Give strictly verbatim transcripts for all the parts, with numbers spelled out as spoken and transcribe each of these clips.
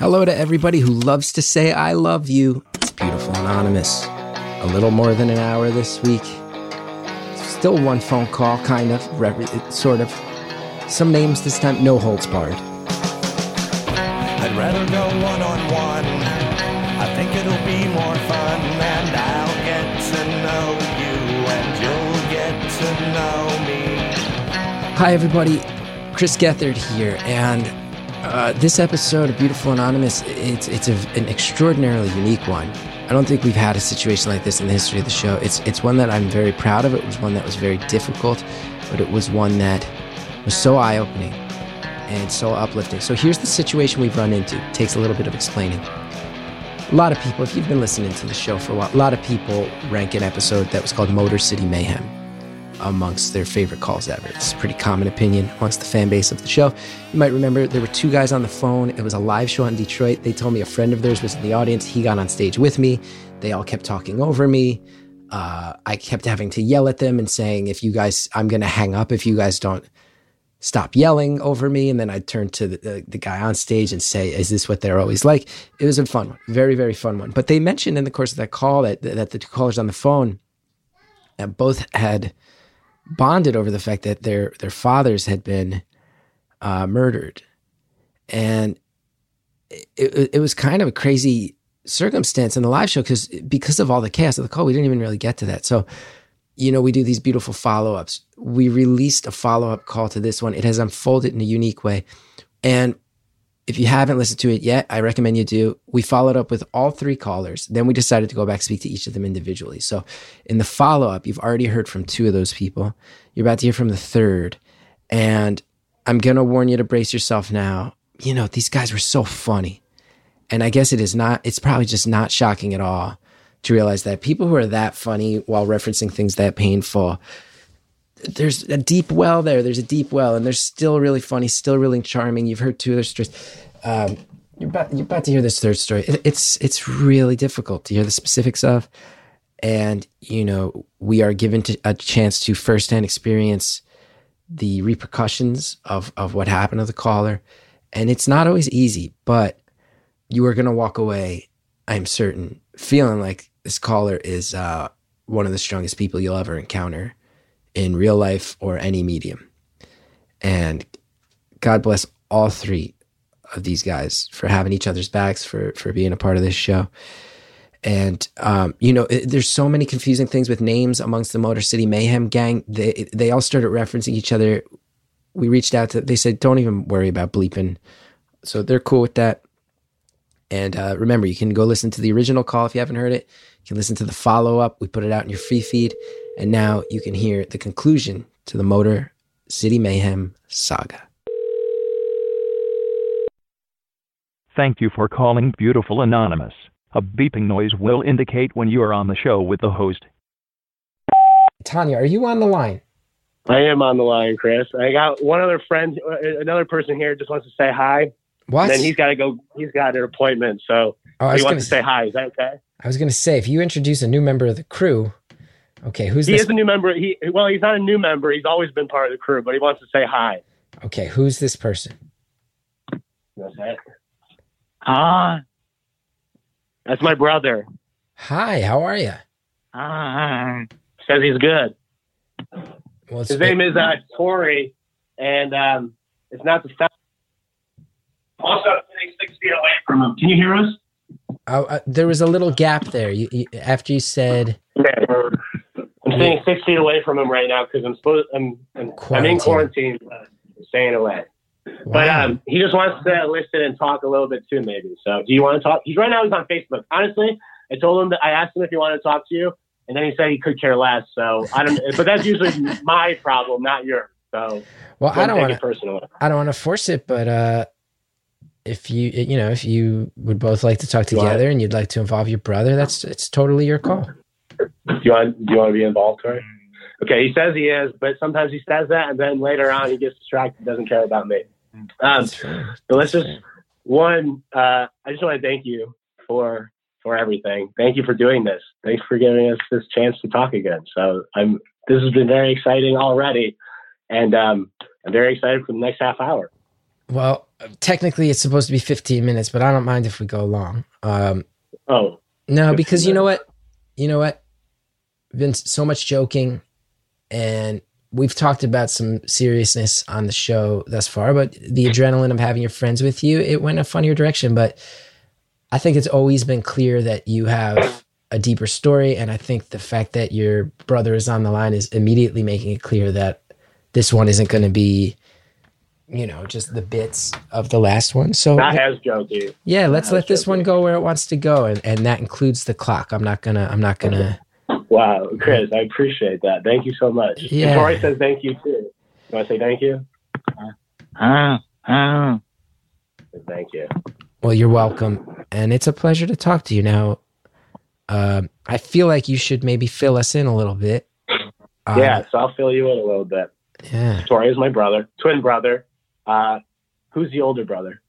Hello to everybody who loves to say I love you. It's Beautiful Anonymous. A little more than an hour this week. Still one phone call, kind of, sort of. Some names this time, no holds barred. I'd rather go one-on-one. I think it'll be more fun. And I'll get to know you and you'll get to know me. Hi, everybody. Chris Gethard here. And uh, this episode of Beautiful Anonymous, it's, it's a, an extraordinarily unique one. I don't think we've had a situation like this in the history of the show. It's it's one that I'm very proud of. It was one that was very difficult, but it was one that was so eye-opening and so uplifting. So here's the situation we've run into. It takes a little bit of explaining. A lot of people, if you've been listening to the show for a while, a lot of people rank an episode that was called Motor City Mayhem amongst their favorite calls ever. It's a pretty common opinion amongst the fan base of the show. You might remember there were two guys on the phone. It was a live show in Detroit. They told me a friend of theirs was in the audience. He got on stage with me. They all kept talking over me. Uh, I kept having to yell at them and saying, if you guys, I'm going to hang up if you guys don't stop yelling over me. And then I'd turn to the, the, the guy on stage and say, is this what they're always like? It was a fun one. Very, very fun one. But they mentioned in the course of that call that, that the two callers on the phone uh, both had bonded over the fact that their their fathers had been uh, murdered. And it, it was kind of a crazy circumstance in the live show because because of all the chaos of the call, we didn't even really get to that. So, you know, we do these beautiful follow-ups. We released a follow-up call to this one. It has unfolded in a unique way. And if you haven't listened to it yet, I recommend you do. We followed up with all three callers. Then we decided to go back and speak to each of them individually. So in the follow-up, you've already heard from two of those people. You're about to hear from the third. And I'm going to warn you to brace yourself now. You know, these guys were so funny. And I guess it is not, it's probably just not shocking at all to realize that people who are that funny while referencing things that painful, there's a deep well there. There's a deep well, and they're still really funny, still really charming. You've heard two other stories. Um, you're about, you're about to hear this third story. It, it's it's really difficult to hear the specifics of, and you know we are given to, a chance to firsthand experience the repercussions of of what happened to the caller, and it's not always easy. But you are going to walk away, I'm certain, feeling like this caller is uh, one of the strongest people you'll ever encounter in real life or any medium. And God bless all three of these guys for having each other's backs, for for being a part of this show. And, um, you know, it, there's so many confusing things with names amongst the Motor City Mayhem gang. They they all started referencing each other. We reached out to, they said, don't even worry about bleeping. So they're cool with that. And uh, remember, you can go listen to the original call if you haven't heard it. You can listen to the follow-up. We put it out in your free feed. And now you can hear the conclusion to the Motor City Mayhem saga. Thank you for calling Beautiful Anonymous. A beeping noise will indicate when you are on the show with the host. Tanya, are you on the line? I am on the line, Chris. I got one other friend, another person here just wants to say hi. What? And then he's got to go. He's got an appointment, so oh, he wants to say, say hi. Is that okay? I was going to say, if you introduce a new member of the crew, okay, who's he this? He is a new member. He well, he's not a new member. He's always been part of the crew, but he wants to say hi. Okay, who's this person? That's it. Ah, that's my brother. Hi, how are you? Ah, says he's good. Well, his name is uh, Tori, and um, it's not the. Also, I'm sitting six feet away from him. Can you hear us? Oh, uh, there was a little gap there. You, you, after you said, okay. I'm sitting yeah. six feet away from him right now because I'm supposed I'm I'm, I'm in quarantine, uh, staying away. Wow. But um, he just wants to listen and talk a little bit too, maybe. So, do you want to talk? He's right now. He's on Facebook. Honestly, I told him that I asked him if he wanted to talk to you, and then he said he could care less. So I don't. But that's usually my problem, not yours. So well, I don't want to. I don't want to force it, but. Uh... If you, you know, if you would both like to talk together and you'd like to involve your brother, that's, it's totally your call. Do you want, do you want to be involved, Corey? Okay. He says he is, but sometimes he says that. And then later on he gets distracted, doesn't care about me. Um, but let's just one, uh, I just want to thank you for, for everything. Thank you for doing this. Thanks for giving us this chance to talk again. So I'm, this has been very exciting already. And, um, I'm very excited for the next half hour. Well, technically it's supposed to be fifteen minutes, but I don't mind if we go long. Um, oh. No, because you know what? You know what? Been so much joking, and we've talked about some seriousness on the show thus far, but the adrenaline of having your friends with you, it went a funnier direction. But I think it's always been clear that you have a deeper story, and I think the fact that your brother is on the line is immediately making it clear that this one isn't going to be, you know, just the bits of the last one. So not as jokey. Yeah, let's not let this jokey. One go where it wants to go, and, and that includes the clock. I'm not gonna. I'm not gonna. Wow, Chris, I appreciate that. Thank you so much. Yeah. And Tori says thank you too. You want to say thank you? Uh, uh. Thank you. Well, you're welcome, and it's a pleasure to talk to you. Now, uh, I feel like you should maybe fill us in a little bit. Uh, yeah, so I'll fill you in a little bit. Yeah, Tori is my brother, twin brother. Uh, who's the older brother?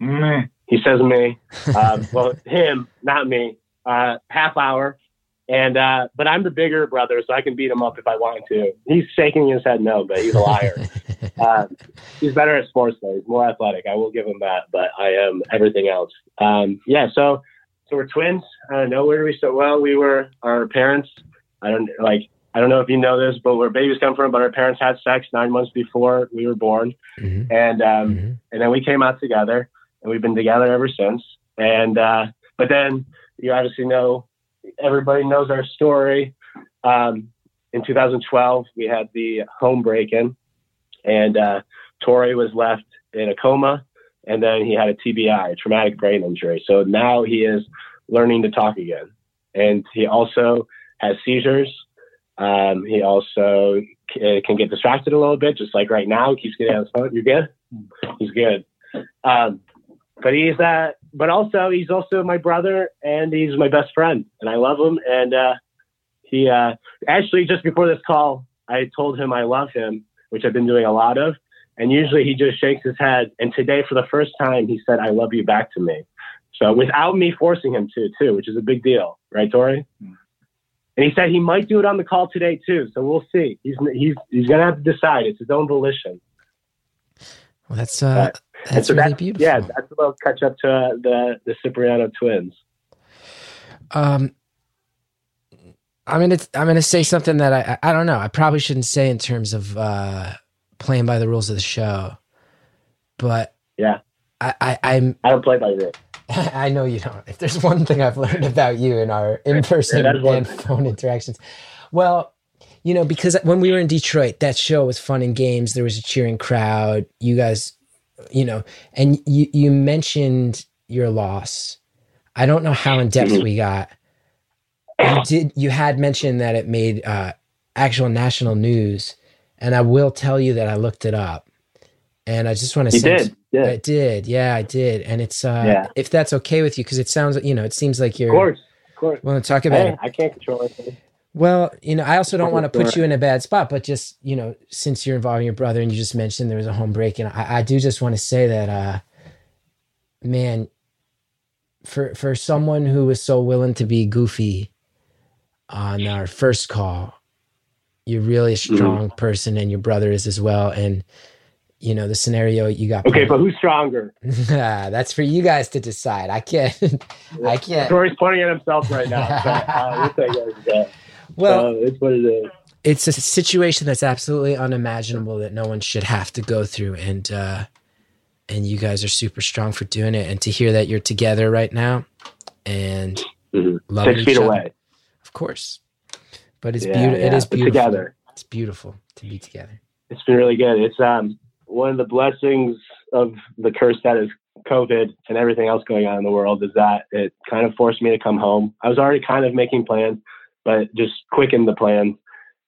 Mm. He says me. Uh, well, him, not me. Uh, half hour. And, uh, but I'm the bigger brother, so I can beat him up if I want to. He's shaking his head no, but he's a liar. uh, he's better at sports, though. He's more athletic. I will give him that, but I am everything else. Um, yeah, so so we're twins. I don't know. Where do we start? Well, we were our parents. I don't like. I don't know if you know this, but where babies come from, but our parents had sex nine months before we were born. Mm-hmm. And, um, mm-hmm. and then we came out together, and we've been together ever since. And, uh, but then you obviously know, everybody knows our story. Um, in two thousand twelve, we had the home break-in, and, uh, Tori was left in a coma, and then he had a T B I, traumatic brain injury. So now he is learning to talk again. And he also has seizures. Um, he also c- can get distracted a little bit, just like right now. Keeps getting on his phone. You're good. He's good. Um, but he's uh, but also he's also my brother, and he's my best friend, and I love him. And uh, he uh, actually just before this call, I told him I love him, which I've been doing a lot of. And usually he just shakes his head. And today, for the first time, he said, "I love you" back to me. So without me forcing him to, too, which is a big deal, right, Tori? Mm-hmm. And he said he might do it on the call today, too. So we'll see. He's he's he's going to have to decide. It's his own volition. Well, that's, uh, but, that's so really that's, beautiful. Yeah, that's a little catch up to uh, the, the Cipriano twins. Um, I'm going to I'm gonna say something that I, I, I don't know. I probably shouldn't say in terms of uh, playing by the rules of the show. But yeah, I, I, I'm, I don't play by the rules. I know you don't. If there's one thing I've learned about you in our in-person yeah, and phone interactions. Well, you know, because when we were in Detroit, that show was fun and games. There was a cheering crowd. You guys, you know, and you, you mentioned your loss. I don't know how in depth we got. You did. You had mentioned that it made uh, actual national news. And I will tell you that I looked it up. And I just want to say did. Yeah. I did. Yeah, I did. And it's, uh, yeah. if that's okay with you, because it sounds, you know, it seems like you're. Of course, of course. Well, talk about I, it. I can't control anything. Well, you know, I also don't want to put you in a bad spot, but just, you know, since you're involving your brother and you just mentioned there was a home break, and I, I do just want to say that, uh, man, for, for someone who was so willing to be goofy on our first call, you're really a strong mm-hmm. person, and your brother is as well. And, you know, the scenario you got. Okay, played. But who's stronger? Nah, that's for you guys to decide. I can't. I can't. Tori's pointing at himself right now. So, uh, we'll well, uh, it's what it is. It's a situation that's absolutely unimaginable that no one should have to go through, and uh, and you guys are super strong for doing it. And to hear that you're together right now and mm-hmm. loving six feet other, away, of course. But it's yeah, beautiful. Yeah. It is beautiful. It's together. It's beautiful to be together. It's been really good. It's um. One of the blessings of the curse that is COVID and everything else going on in the world is that it kind of forced me to come home. I was already kind of making plans, but just quickened the plans.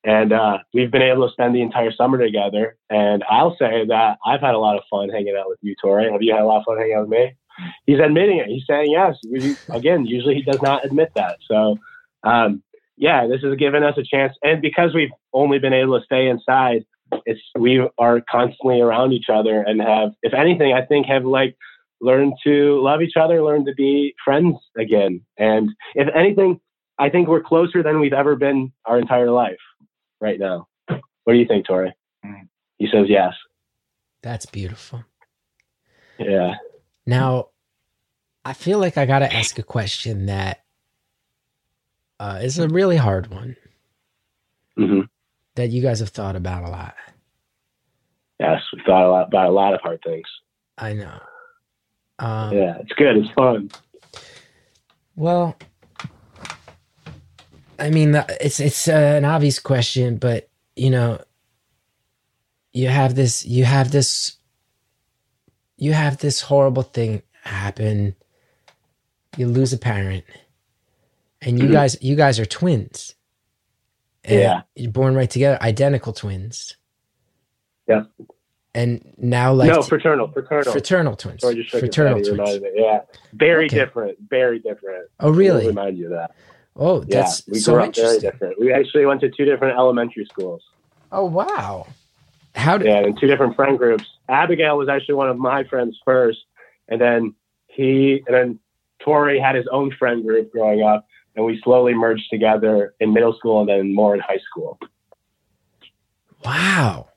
And uh, we've been able to spend the entire summer together. And I'll say that I've had a lot of fun hanging out with you, Tori. Have you had a lot of fun hanging out with me? He's admitting it. He's saying yes. We, again, usually he does not admit that. So, um, yeah, this has given us a chance. And because we've only been able to stay inside, It's we are constantly around each other and have, if anything, I think have like learned to love each other, learn to be friends again. And if anything, I think we're closer than we've ever been our entire life right now. What do you think, Tori? He says yes. That's beautiful. Yeah. Now, I feel like I got to ask a question that uh, is a really hard one. Mm-hmm. That you guys have thought about a lot. Yes, we thought a lot about a lot of hard things. I know. Um, yeah, it's good. It's fun. Well, I mean, it's it's uh, an obvious question, but you know, you have this, you have this, you have this horrible thing happen. You lose a parent, and you mm-hmm. guys, you guys are twins. And yeah, you're born right together, identical twins. Yeah. And now, like no fraternal, fraternal, fraternal twins, fraternal twins. Yeah, very okay. different, very different. Oh, really? Remind you of that? Oh, that's yeah. We so grew up very different. We actually went to two different elementary schools. Oh wow! How did? Yeah, and two different friend groups. Abigail was actually one of my friends first, and then he, and then Tori had his own friend group growing up, and we slowly merged together in middle school and then more in high school. Wow.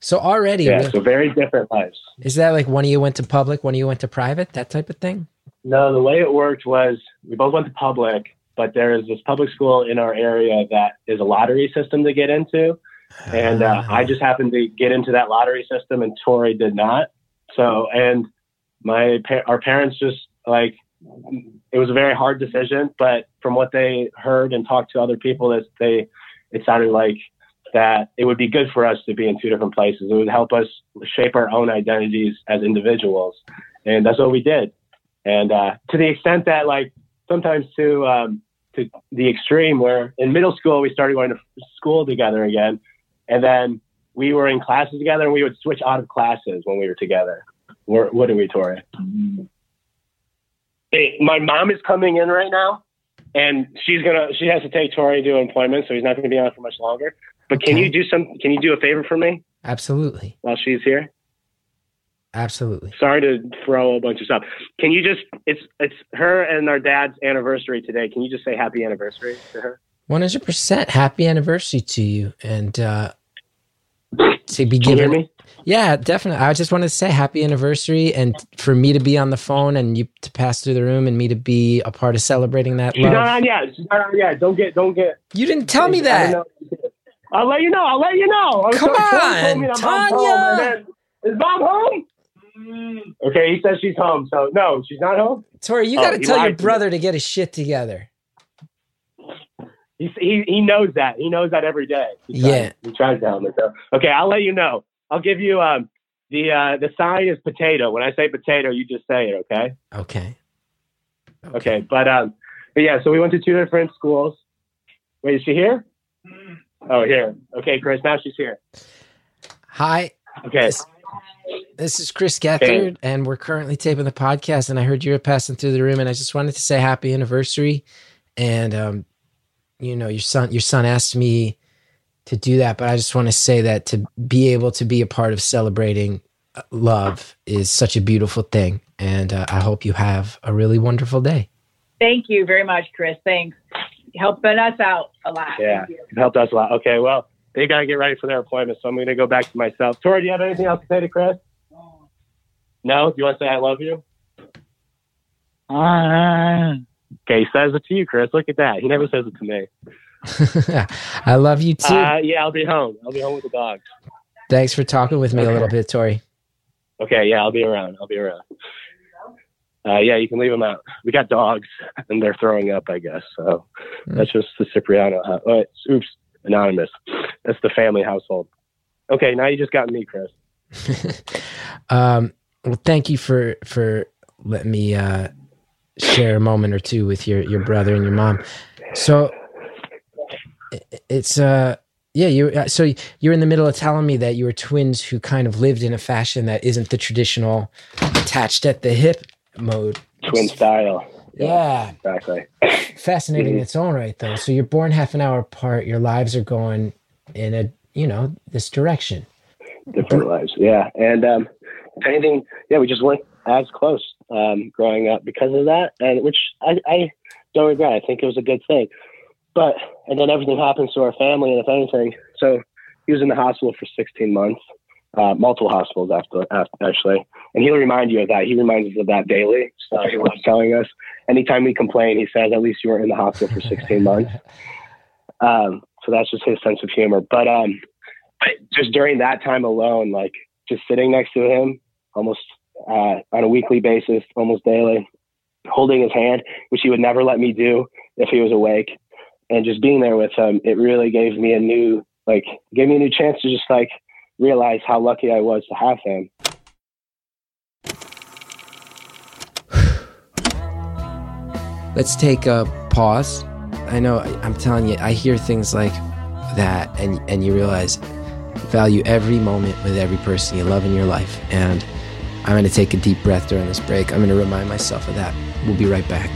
So already, yeah. With, so very different lives. Is that like one of you went to public, one of you went to private, that type of thing? No, the way it worked was we both went to public, but there is this public school in our area that is a lottery system to get into, and uh, uh, I just happened to get into that lottery system, and Tori did not. So, and my our parents just like it was a very hard decision, but from what they heard and talked to other people, that they it sounded like. That it would be good for us to be in two different places. It would help us shape our own identities as individuals. And that's what we did. And uh, to the extent that like sometimes to, um, to the extreme where in middle school, we started going to school together again. And then we were in classes together and we would switch out of classes when we were together. We're, what are we, Tori? Hey, my mom is coming in right now and she's going to, she has to take Tori to an appointment. So he's not going to be on for much longer. But can okay. you do some? Can you do a favor for me? Absolutely. While she's here. Absolutely. Sorry to throw a bunch of stuff. Can you just? It's it's her and our dad's anniversary today. Can you just say happy anniversary to her? One hundred percent happy anniversary to you, and uh, to be given. Can you hear me? Yeah, definitely. I just wanted to say happy anniversary, and for me to be on the phone and you to pass through the room, and me to be a part of celebrating that. She's love. not on yet. She's not on yet. Don't get. Don't get. You didn't tell me that. I don't know. I'll let you know. I'll let you know. I'm Come sorry. on, Tanya. Is Bob home? Okay, he says she's home. So, no, she's not home? Tori, you oh, got to tell your brother to, to get his shit together. He, he he knows that. He knows that every day. He tries, yeah. He tries to help me. So. Okay, I'll let you know. I'll give you um the uh, the sign is potato. When I say potato, you just say it, okay? Okay. Okay. Okay, but, um, but yeah, so we went to two different schools. Wait, is she here? Mm. Oh, here. Okay, Chris, now she's here. Hi. Okay. This, this is Chris Gethard, okay. and we're currently taping the podcast, and I heard you were passing through the room, and I just wanted to say happy anniversary. And, um, you know, your son your son asked me to do that, but I just want to say that to be able to be a part of celebrating love is such a beautiful thing, and uh, I hope you have a really wonderful day. Thank you very much, Chris. Thanks. Helping us out a lot. Yeah, it helped us a lot. Okay, well, they got to get ready for their appointment, so I'm going to go back to myself. Tori, do you have anything else to say to Chris? No. No? Do you want to say I love you? Uh, okay, he says it to you, Chris. Look at that. He never says it to me. I love you, too. Uh, yeah, I'll be home. I'll be home with the dogs. Thanks for talking with me okay. a little bit, Tori. Okay, yeah, I'll be around. I'll be around. Uh, yeah, you can leave them out. We got dogs, and they're throwing up, I guess. So mm. that's just the Cipriano. Uh, oh, oops, Anonymous. That's the family household. Okay, now you just got me, Chris. um, well, thank you for for letting me uh, share a moment or two with your, your brother and your mom. So it's uh yeah you so you're in the middle of telling me that you were twins who kind of lived in a fashion that isn't the traditional attached at the hip mode. Twin style. Yeah. Exactly. Fascinating in its own right, though. So you're born half an hour apart. Your lives are going in a, you know, this direction. Different but, lives. Yeah. And um, if anything, yeah, we just weren't as close um, growing up because of that, and which I, I don't regret. I think it was a good thing. But, and then everything happens to our family, and if anything, so he was in the hospital for sixteen months, uh, multiple hospitals after, after actually. And he'll remind you of that. He reminds us of that daily. Uh, he loves telling us. Anytime we complain, he says, at least you weren't in the hospital for sixteen months. Um, so that's just his sense of humor. But um, just during that time alone, like just sitting next to him almost uh, on a weekly basis, almost daily, holding his hand, which he would never let me do if he was awake, and just being there with him, it really gave me a new, like gave me a new chance to just like realize how lucky I was to have him. Let's take a pause. I know, I'm telling you, I hear things like that, and, and you realize, value every moment with every person you love in your life. And I'm going to take a deep breath during this break. I'm going to remind myself of that. We'll be right back.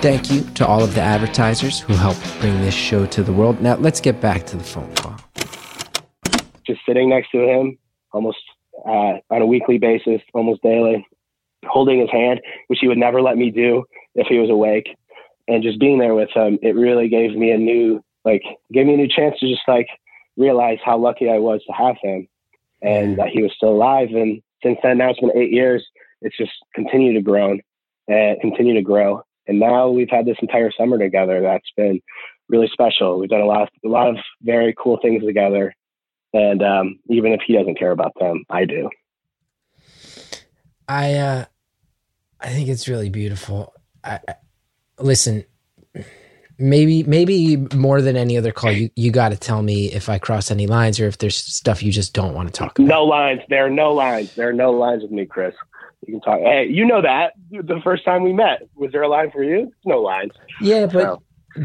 Thank you to all of the advertisers who helped bring this show to the world. Now, let's get back to the phone call. Just sitting next to him almost uh, on a weekly basis, almost daily, holding his hand, which he would never let me do if he was awake, and just being there with him, it really gave me a new, like, gave me a new chance to just, like, realize how lucky I was to have him and that he was still alive. And since then, now it's been eight years, it's just continued to grow and continue to grow. And now we've had this entire summer together. That's been really special. We've done a lot of, a lot of very cool things together. And um, even if he doesn't care about them, I do. I uh, I think it's really beautiful. I, I, listen, maybe maybe more than any other call, you, you got to tell me if I cross any lines or if there's stuff you just don't want to talk about. No lines. There are no lines. There are no lines with me, Chris. You can talk. Hey, you know that the first time we met, was there a line for you? No lines. Yeah, but no,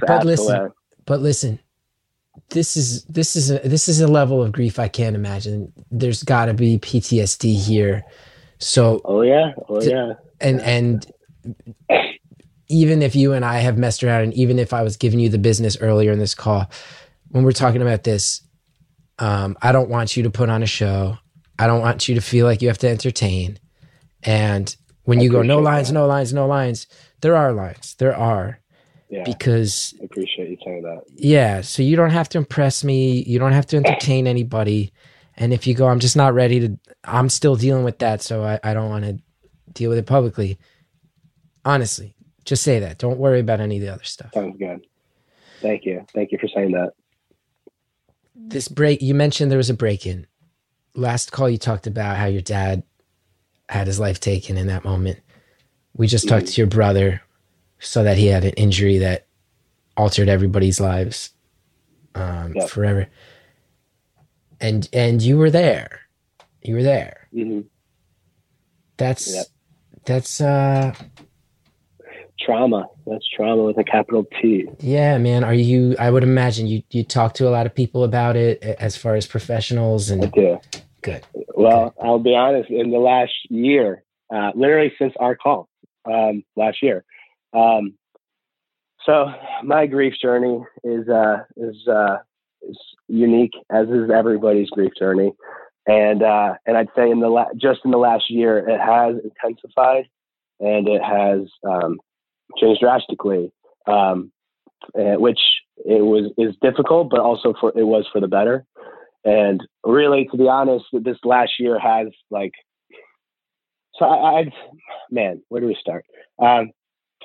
but listen, but listen, this is this is a, this is a level of grief I can't imagine. There's got to be P T S D here. So oh yeah, oh yeah, and and even if you and I have messed around, and even if I was giving you the business earlier in this call, when we're talking about this, um, I don't want you to put on a show. I don't want you to feel like you have to entertain. And when you go, no lines, that. no lines, no lines, there are lines. There are. Yeah, because I appreciate you saying that. Yeah. So you don't have to impress me. You don't have to entertain anybody. And if you go, I'm just not ready to, I'm still dealing with that. So I, I don't want to deal with it publicly. Honestly, just say that. Don't worry about any of the other stuff. Sounds good. Thank you. Thank you for saying that. This break, you mentioned there was a break-in. Last call, you talked about how your dad had his life taken in that moment. We just talked to your brother, so that he had an injury that altered everybody's lives um, yep. forever. And and you were there. You were there. Mm-hmm. That's yep. that's uh, trauma. That's trauma with a capital T. Yeah, man. Are you? I would imagine you you talk to a lot of people about it as far as professionals and. I do. Good. Well, okay. I'll be honest, in the last year, uh, literally since our call um, last year. Um, so my grief journey is, uh, is, uh, is unique, as is everybody's grief journey. And, uh, and I'd say in the la- just in the last year, it has intensified and it has um, changed drastically, um, which it was is difficult, but also for it was for the better. And really, to be honest, this last year has like, so I, I've, man, where do we start? Um,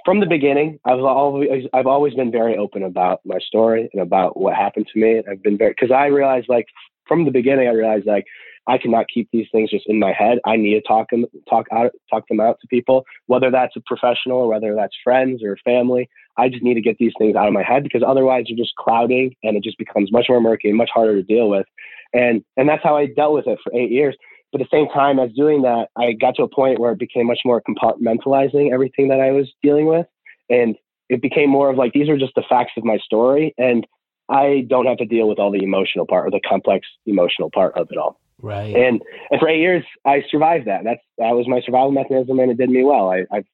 from the beginning, I've always, I've always been very open about my story and about what happened to me. I've been very, cause I realized like from the beginning, I realized like, I cannot keep these things just in my head. I need to talk and talk out, talk them out to people, whether that's a professional or whether that's friends or family. I just need to get these things out of my head because otherwise you're just clouding and it just becomes much more murky and much harder to deal with. And, and that's how I dealt with it for eight years. But at the same time as doing that, I got to a point where it became much more compartmentalizing everything that I was dealing with. And it became more of like, these are just the facts of my story. And I don't have to deal with all the emotional part or the complex emotional part of it all. Right. And, and for eight years, I survived that. That's, that was my survival mechanism and it did me well. I, I,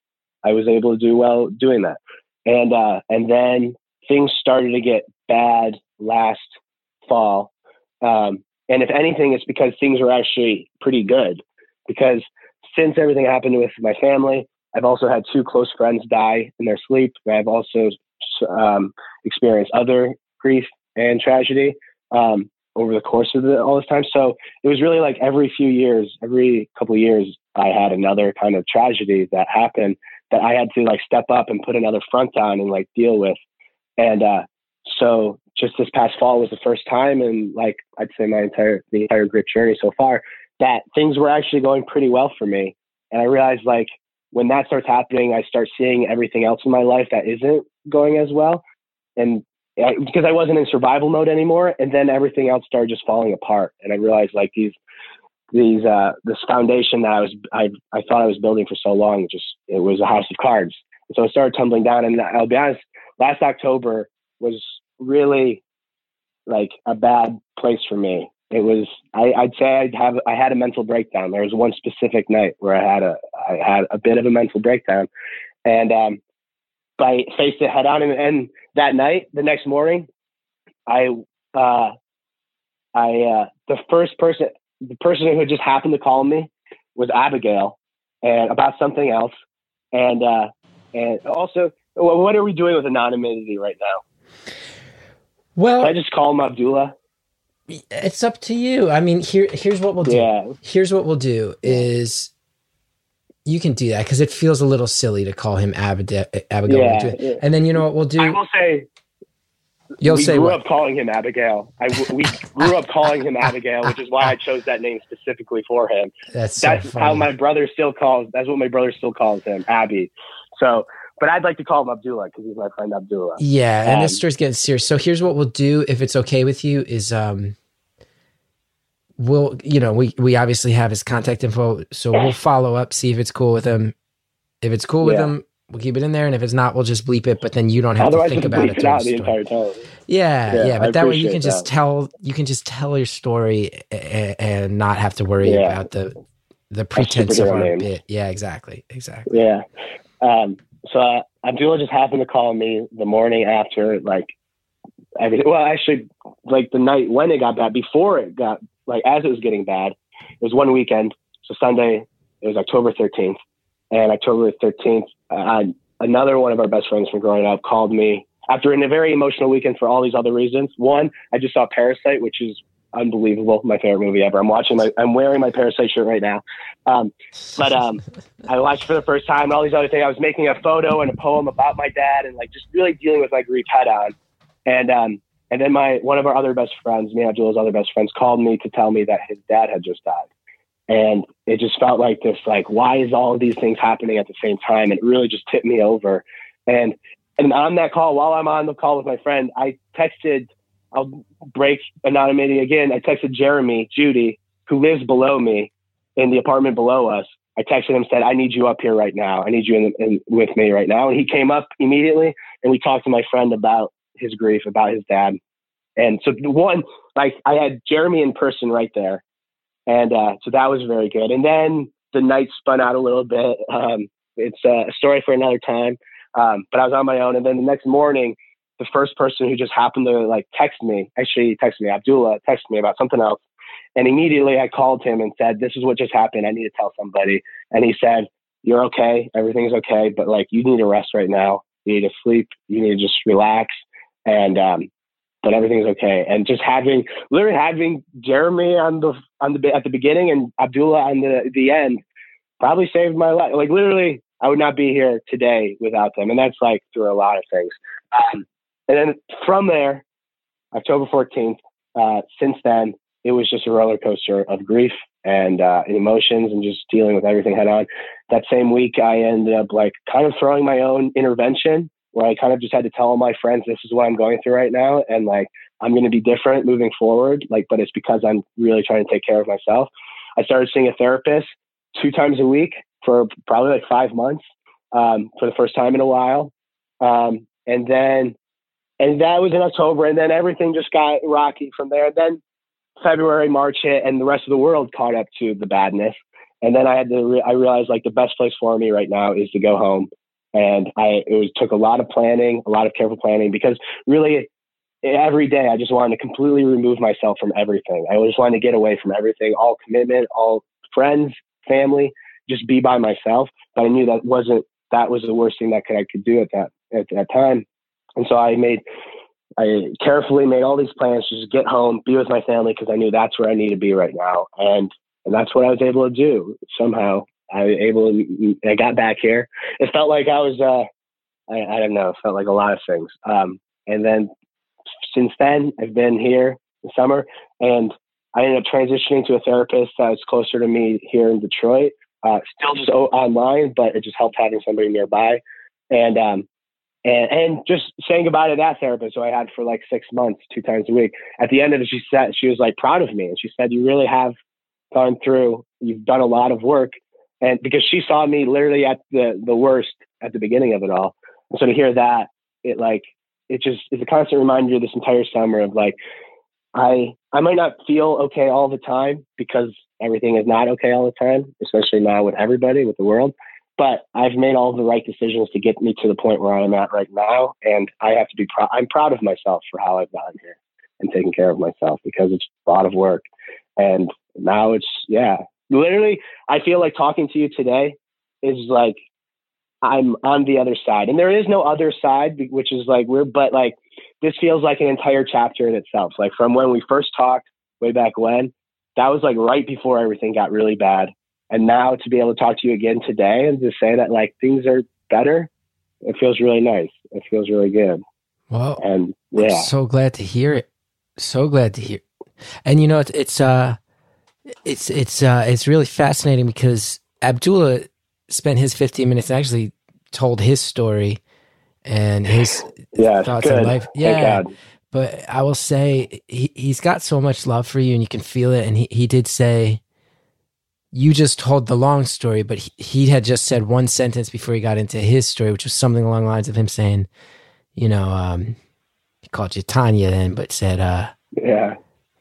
I was able to do well doing that. And, uh, and then things started to get bad last fall. Um, and if anything, it's because things were actually pretty good because since everything happened with my family, I've also had two close friends die in their sleep. I've also, um, experienced other grief and tragedy. Um, over the course of the, all this time. So it was really like every few years, every couple of years, I had another kind of tragedy that happened that I had to like step up and put another front on and like deal with. And uh, so just this past fall was the first time, and like I'd say my entire the entire grip journey so far, that things were actually going pretty well for me. And I realized like when that starts happening, I start seeing everything else in my life that isn't going as well. And I, because I wasn't in survival mode anymore, and then everything else started just falling apart. And I realized like these, these, uh, this foundation that I was, I, I thought I was building for so long, just, it was a house of cards. And so it started tumbling down. And I'll be honest, last October was really like a bad place for me. It was, I, I'd say I'd have, I had a mental breakdown. There was one specific night where I had a, I had a bit of a mental breakdown, and, um, but I faced it head on. And, and that night, the next morning, I, uh, I, uh, the first person, the person who just happened to call me was Abigail, and about something else. And, uh, and also, what are we doing with anonymity right now? Well, should I just call him Abdullah? It's up to you. I mean, here, here's what we'll do. Yeah. Here's what we'll do is you can do that because it feels a little silly to call him Abigail. Yeah, yeah. And then you know what we'll do? I will say, You'll we say grew what? up calling him Abigail. I, we grew up calling him Abigail, which is why I chose that name specifically for him. That's, so that's how my brother still calls. That's what my brother still calls him, Abby. So, but I'd like to call him Abdullah because he's my friend Abdullah. Yeah, and um, this story's getting serious. So here's what we'll do, if it's okay with you, is um, we'll, you know, we we obviously have his contact info, so we'll follow up, see if it's cool with him. If it's cool with yeah. him, we'll keep it in there, and if it's not, we'll just bleep it. But then you don't have Otherwise to think about it, it out the entire time. Yeah, yeah, yeah but I that way you can that. just tell you can just tell your story and, and not have to worry yeah. about the the pretense of our name. bit. Yeah, exactly, exactly. Yeah. Um, so uh, Abdullah just happened to call me the morning after, like, I mean, well, actually, like the night when it got bad. Before it got like as it was getting bad, it was one weekend. So Sunday, it was October thirteenth. And October thirteenth, uh, another one of our best friends from growing up called me after in a very emotional weekend for all these other reasons. One, I just saw Parasite, which is unbelievable. My favorite movie ever. I'm watching my, I'm wearing my Parasite shirt right now. Um, but um, I watched it for the first time and all these other things. I was making a photo and a poem about my dad and like just really dealing with my grief head on. And, um, and then my, one of our other best friends, me and Abdullah's other best friends, called me to tell me that his dad had just died. And it just felt like this, like, why is all of these things happening at the same time? It really just tipped me over. And and on that call, while I'm on the call with my friend, I texted, I'll break anonymity again. I texted Jeremy, Judy, who lives below me in the apartment below us. I texted him, said, I need you up here right now. I need you in, in with me right now. And he came up immediately, and we talked to my friend about his grief, about his dad. And so one, like, I had Jeremy in person right there. And uh, so that was very good. And then the night spun out a little bit. Um, it's a story for another time. Um, but I was on my own. And then the next morning, the first person who just happened to like text me, actually text me, Abdullah texted me about something else. And immediately I called him and said, this is what just happened. I need to tell somebody. And he said, you're okay. Everything's okay. But like, you need to rest right now. You need to sleep. You need to just relax. And, um, but everything's okay. And just having, literally having Jeremy on the, on the, at the beginning and Abdullah on the, the end probably saved my life. Like literally I would not be here today without them. And that's like through a lot of things. Um, and then from there, October fourteenth, uh, since then, it was just a roller coaster of grief and, uh, and emotions and just dealing with everything head on. That same week, I ended up like kind of throwing my own intervention, where I kind of just had to tell all my friends, this is what I'm going through right now. And like, I'm going to be different moving forward. Like, but it's because I'm really trying to take care of myself. I started seeing a therapist two times a week for probably like five months um, for the first time in a while. Um, and then, and that was in October. And then everything just got rocky from there. Then February, March hit, and the rest of the world caught up to the badness. And then I had to, re- I realized like the best place for me right now is to go home. And I, it was, took a lot of planning, a lot of careful planning, because really every day I just wanted to completely remove myself from everything. I just wanted to get away from everything, all commitment, all friends, family, just be by myself. But I knew that wasn't, that was the worst thing that could, I could do at that, at that time. And so I made I carefully made all these plans to just get home, be with my family, because I knew that's where I need to be right now. And, and that's what I was able to do somehow. I was able to, I got back here. It felt like I was, uh, I, I don't know, it felt like a lot of things. Um, and then since then, I've been here the summer, and I ended up transitioning to a therapist that was closer to me here in Detroit. Uh, still just online, but it just helped having somebody nearby. And, um, And, and just saying goodbye to that therapist who I had for like six months, two times a week. At the end of it, she said, she was like proud of me. And she said, you really have gone through, you've done a lot of work. And because she saw me literally at the, the worst at the beginning of it all. And so to hear that, it like, it just is a constant reminder this entire summer of like, I, I might not feel okay all the time because everything is not okay all the time, especially now with everybody, with the world. But I've made all the right decisions to get me to the point where I'm at right now. And I have to be proud. I'm proud of myself for how I've gotten here and taking care of myself, because it's a lot of work. And now it's, yeah, literally, I feel like talking to you today is like, I'm on the other side, and there is no other side, which is like weird, but like, this feels like an entire chapter in itself. Like from when we first talked way back when, that was like right before everything got really bad. And now to be able to talk to you again today and to say that like things are better, it feels really nice. It feels really good. Wow. And yeah. I'm so glad to hear it. So glad to hear it. And you know, it's, it's, uh, it's, it's, uh, it's really fascinating because Abdullah spent his fifteen minutes and actually told his story and his yeah, thoughts on life. Yeah. But I will say he, he's got so much love for you, and you can feel it. And he, he did say, you just told the long story, but he, he had just said one sentence before he got into his story, which was something along the lines of him saying, you know, um, he called you Tanya then, but said, uh, yeah,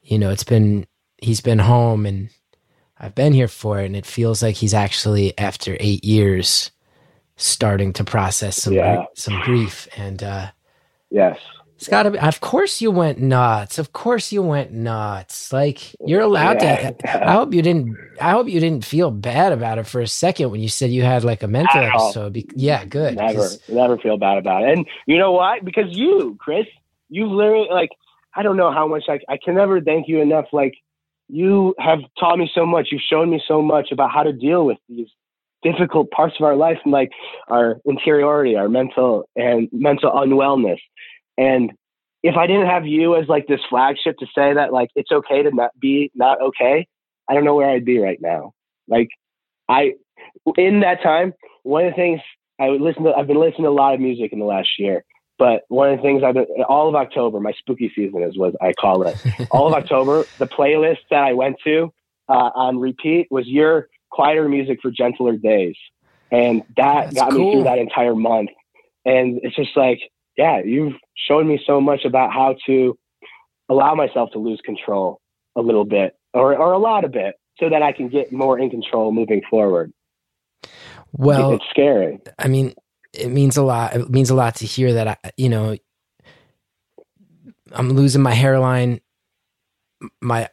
you know, it's been, he's been home and I've been here for it. And it feels like he's actually, after eight years, starting to process some, yeah. gr- some grief. And, uh, yes, it's gotta be, of course you went nuts. Of course you went nuts. Like you're allowed yeah, to, yeah. I hope you didn't, I hope you didn't feel bad about it for a second when you said you had like a mental Ow. episode. Be- yeah. Good. Never, never feel bad about it. And you know why? Because you, Chris, you've literally like, I don't know how much I, I can never thank you enough. Like you have taught me so much. You've shown me so much about how to deal with these difficult parts of our life and like our interiority, our mental and mental unwellness. And if I didn't have you as like this flagship to say that like it's okay to not be not okay, I don't know where I'd be right now. Like I, in that time, one of the things I would listen to, I've been listening to a lot of music in the last year, but one of the things I've been, all of October, my spooky season is what I call it. All of October, the playlist that I went to uh, on repeat was your quieter music for gentler days. And that That's got cool. me through that entire month. And it's just like, yeah, you've shown me so much about how to allow myself to lose control a little bit or, or a lot of bit so that I can get more in control moving forward. Well, it's scary. I mean, it means a lot. It means a lot to hear that, I, you know, I'm losing my hairline. My,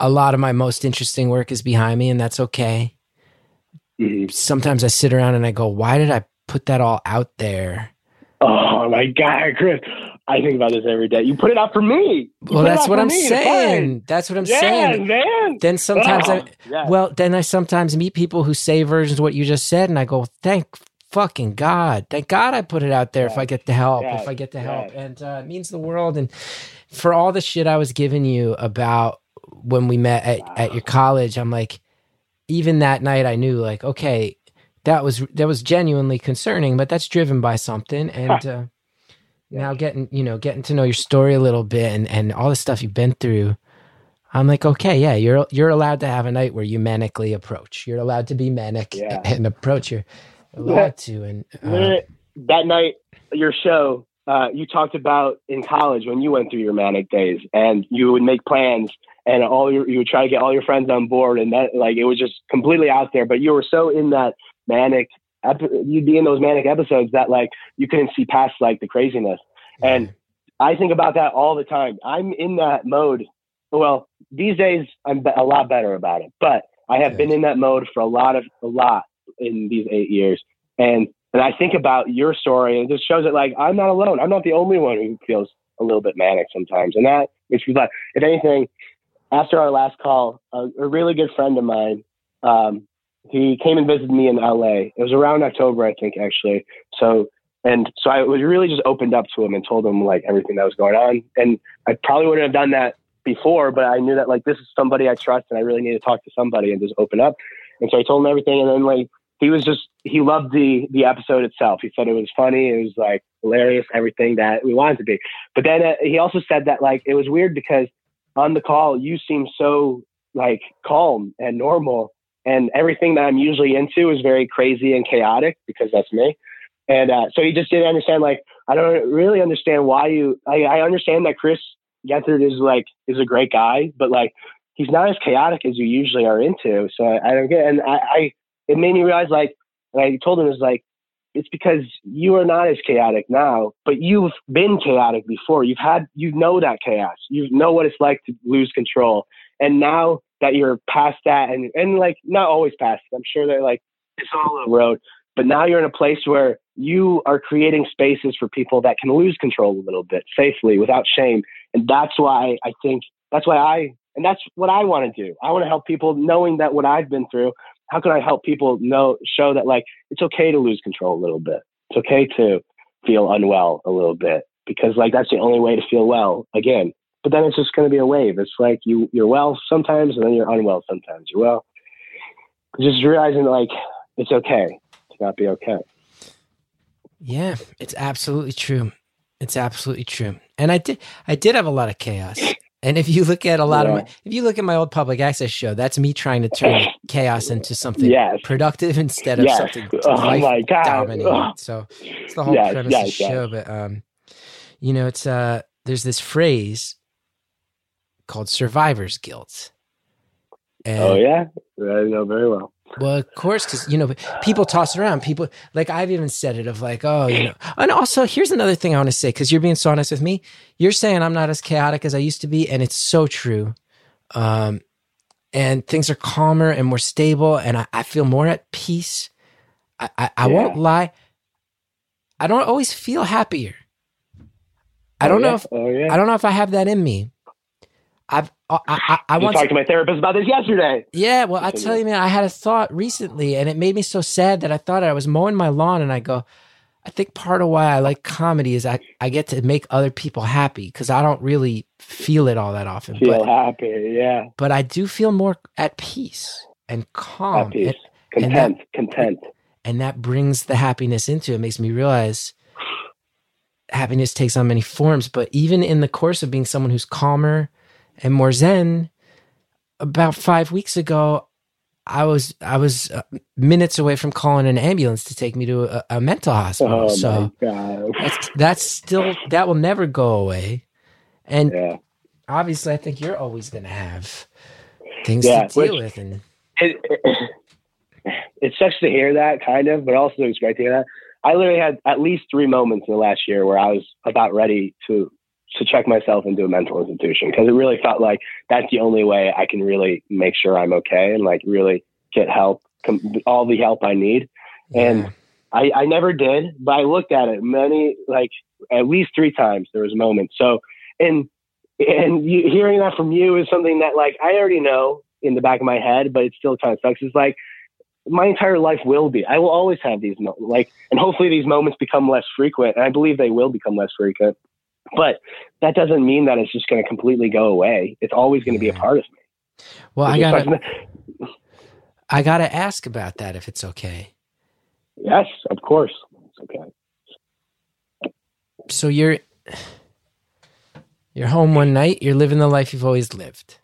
a lot of my most interesting work is behind me, and that's okay. Mm-hmm. Sometimes I sit around and I go, why did I put that all out there? Oh my God, Chris, I think about this every day. You put it out for me. You well, that's what I'm me. saying. That's what I'm yeah, saying. Man. Then sometimes oh, I, yeah. well, then I sometimes meet people who say versions of what you just said. And I go, thank fucking God. Thank God I put it out there. Yeah. If I get the help, yeah. if I get the yeah. help, and uh, it means the world. And for all the shit I was giving you about when we met at, wow. at your college, I'm like, even that night I knew like, okay, That was that was genuinely concerning, but that's driven by something. And uh, now getting you know getting to know your story a little bit and, and all the stuff you've been through, I'm like, okay, yeah, you're you're allowed to have a night where you manically approach. You're allowed to be manic yeah. and approach. You're allowed yeah. to. And uh, that night, your show, uh, you talked about in college when you went through your manic days, and you would make plans. And all your, you would try to get all your friends on board, and that like it was just completely out there. But you were so in that manic, you'd be in those manic episodes that like you couldn't see past like the craziness. And I think about that all the time. I'm in that mode. Well, these days I'm a lot better about it, but I have been in that mode for a lot of a lot in these eight years. And And I think about your story, and it just shows that, like, I'm not alone. I'm not the only one who feels a little bit manic sometimes. And that makes me laugh. If anything, after our last call, a, a really good friend of mine, um, he came and visited me in L A. It was around October, I think, actually. So, and so I was really just opened up to him and told him, like, everything that was going on. And I probably wouldn't have done that before, but I knew that, like, this is somebody I trust and I really need to talk to somebody and just open up. And so I told him everything. And then, like, he was just, he loved the, the episode itself. He said it was funny. It was, like, hilarious, everything that we wanted to be. But then uh, he also said that, like, it was weird because on the call, you seem so, like, calm and normal. And everything that I'm usually into is very crazy and chaotic because that's me. And uh, so he just didn't understand, like, I don't really understand why you, I, I understand that Chris Gethard is, like, is a great guy, but, like, he's not as chaotic as you usually are into. So I, I don't get it. And I, I, it made me realize, like, and I told him, it was like, it's because you are not as chaotic now, but you've been chaotic before. You've had, you know that chaos. You know what it's like to lose control. And now that you're past that, and, and like, not always past it. I'm sure that, like, it's all a road, but now you're in a place where you are creating spaces for people that can lose control a little bit safely without shame. And that's why I think, that's why I, and that's what I want to do. I want to help people knowing that what I've been through. How can I help people know, show that, like, it's okay to lose control a little bit. It's okay to feel unwell a little bit, because, like, that's the only way to feel well again. But then it's just going to be a wave. It's like you, you're well sometimes, and then you're unwell sometimes. You're well. Just realizing, like, it's okay to not be okay. Yeah, it's absolutely true. It's absolutely true. And I did, I did have a lot of chaos. And if you look at a lot yeah. of my, if you look at my old public access show, that's me trying to turn chaos into something yes. productive instead of yes. something oh my God. dominating. Oh. So it's the whole yes, premise yes, of the yes. show. But um, you know, it's uh, there's this phrase called survivor's guilt. And oh yeah, I know very well. Well, of course, because, you know, people toss around. People, like, I've even said it of, like, oh, you know. And also, here's another thing I want to say, because you're being so honest with me. You're saying I'm not as chaotic as I used to be, and it's so true. Um, and things are calmer and more stable, and I, I feel more at peace. I, I, I yeah. won't lie. I don't always feel happier. I don't oh, yeah. know if oh, yeah. I don't know if I have that in me. I've I, I, I want talked to my therapist about this yesterday. Yeah, well, I tell you, man, I had a thought recently, and it made me so sad that I thought I was mowing my lawn, and I go, I think part of why I like comedy is I, I get to make other people happy, because I don't really feel it all that often. Feel but, happy, yeah. But I do feel more at peace and calm, at peace. And, content, and that, content, and that brings the happiness into it. It makes me realize happiness takes on many forms, but even in the course of being someone who's calmer and more zen, about five weeks ago, I was I was minutes away from calling an ambulance to take me to a, a mental hospital. Oh, so my God. That's, that's still, that will never go away. And yeah. obviously, I think you're always going to have things yeah, to deal which, with. And it, it, it sucks to hear that, kind of, but also it's great to hear that. I literally had at least three moments in the last year where I was about ready to to check myself into a mental institution, because it really felt like that's the only way I can really make sure I'm okay and, like, really get help, com- all the help I need. Yeah. And I, I never did, but I looked at it many, like, at least three times there was a moment. So, and, and you, hearing that from you is something that, like, I already know in the back of my head, but it still kind of sucks. It's like, my entire life will be, I will always have these moments, like, and hopefully these moments become less frequent. And I believe they will become less frequent. But that doesn't mean that it's just going to completely go away. It's always going to be a part of me. Well, I gotta, I gotta ask about that if it's okay. Yes, of course. It's okay. So you're you're home one night. You're living the life you've always lived.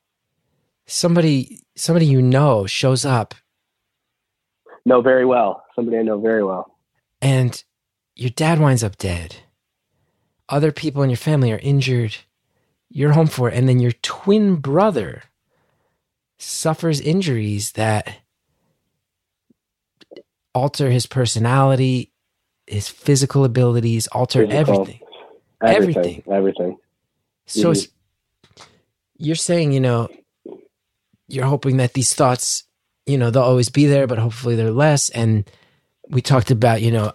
Somebody, somebody you know shows up. Know very well. Somebody I know very well. And your dad winds up dead. Other people in your family are injured. You're home for it. And then your twin brother suffers injuries that alter his personality, his physical abilities, alter physical. everything. Everything. Everything. Everything. So mm-hmm. it's, you're saying, you know, you're hoping that these thoughts, you know, they'll always be there, but hopefully they're less. And we talked about, you know,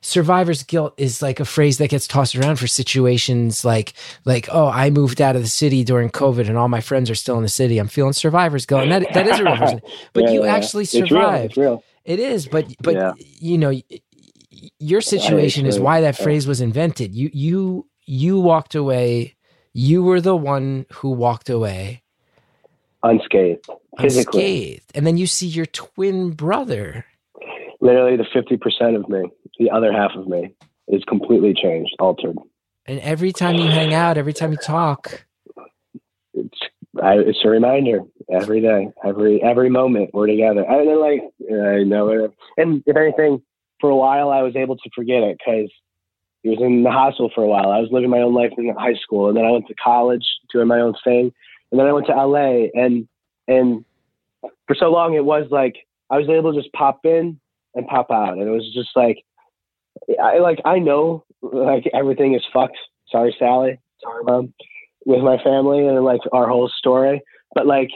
survivor's guilt is like a phrase that gets tossed around for situations like, like, oh, I moved out of the city during COVID and all my friends are still in the city. I'm feeling survivor's guilt. And that, that is a real person. But yeah, you yeah. actually survived. It's real, it's real. It is, but, but yeah. you know, your situation is why that phrase was invented. You, you, you walked away. You were the one who walked away. Unscathed. Physically. Unscathed. And then you see your twin brother. Literally the fifty percent of me, the other half of me, is completely changed, altered. And every time you hang out, every time you talk. It's, I, it's a reminder every day, every every moment we're together. I mean, like, I know it. And if anything, for a while I was able to forget it because he was in the hospital for a while. I was living my own life in high school. And then I went to college doing my own thing. And then I went to L A. And, and for so long it was like I was able to just pop in and pop out. And it was just like, I like, I know like everything is fucked. Sorry, Sally. Sorry, Mom. With my family and like our whole story. But like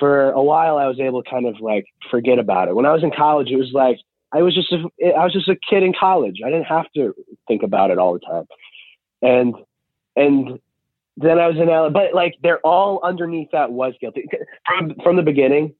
for a while I was able to kind of like forget about it. When I was in college, it was like, I was just, a, I was just a kid in college. I didn't have to think about it all the time. And, and then I was in L A, but like, they're all underneath that was guilty from, from the beginning.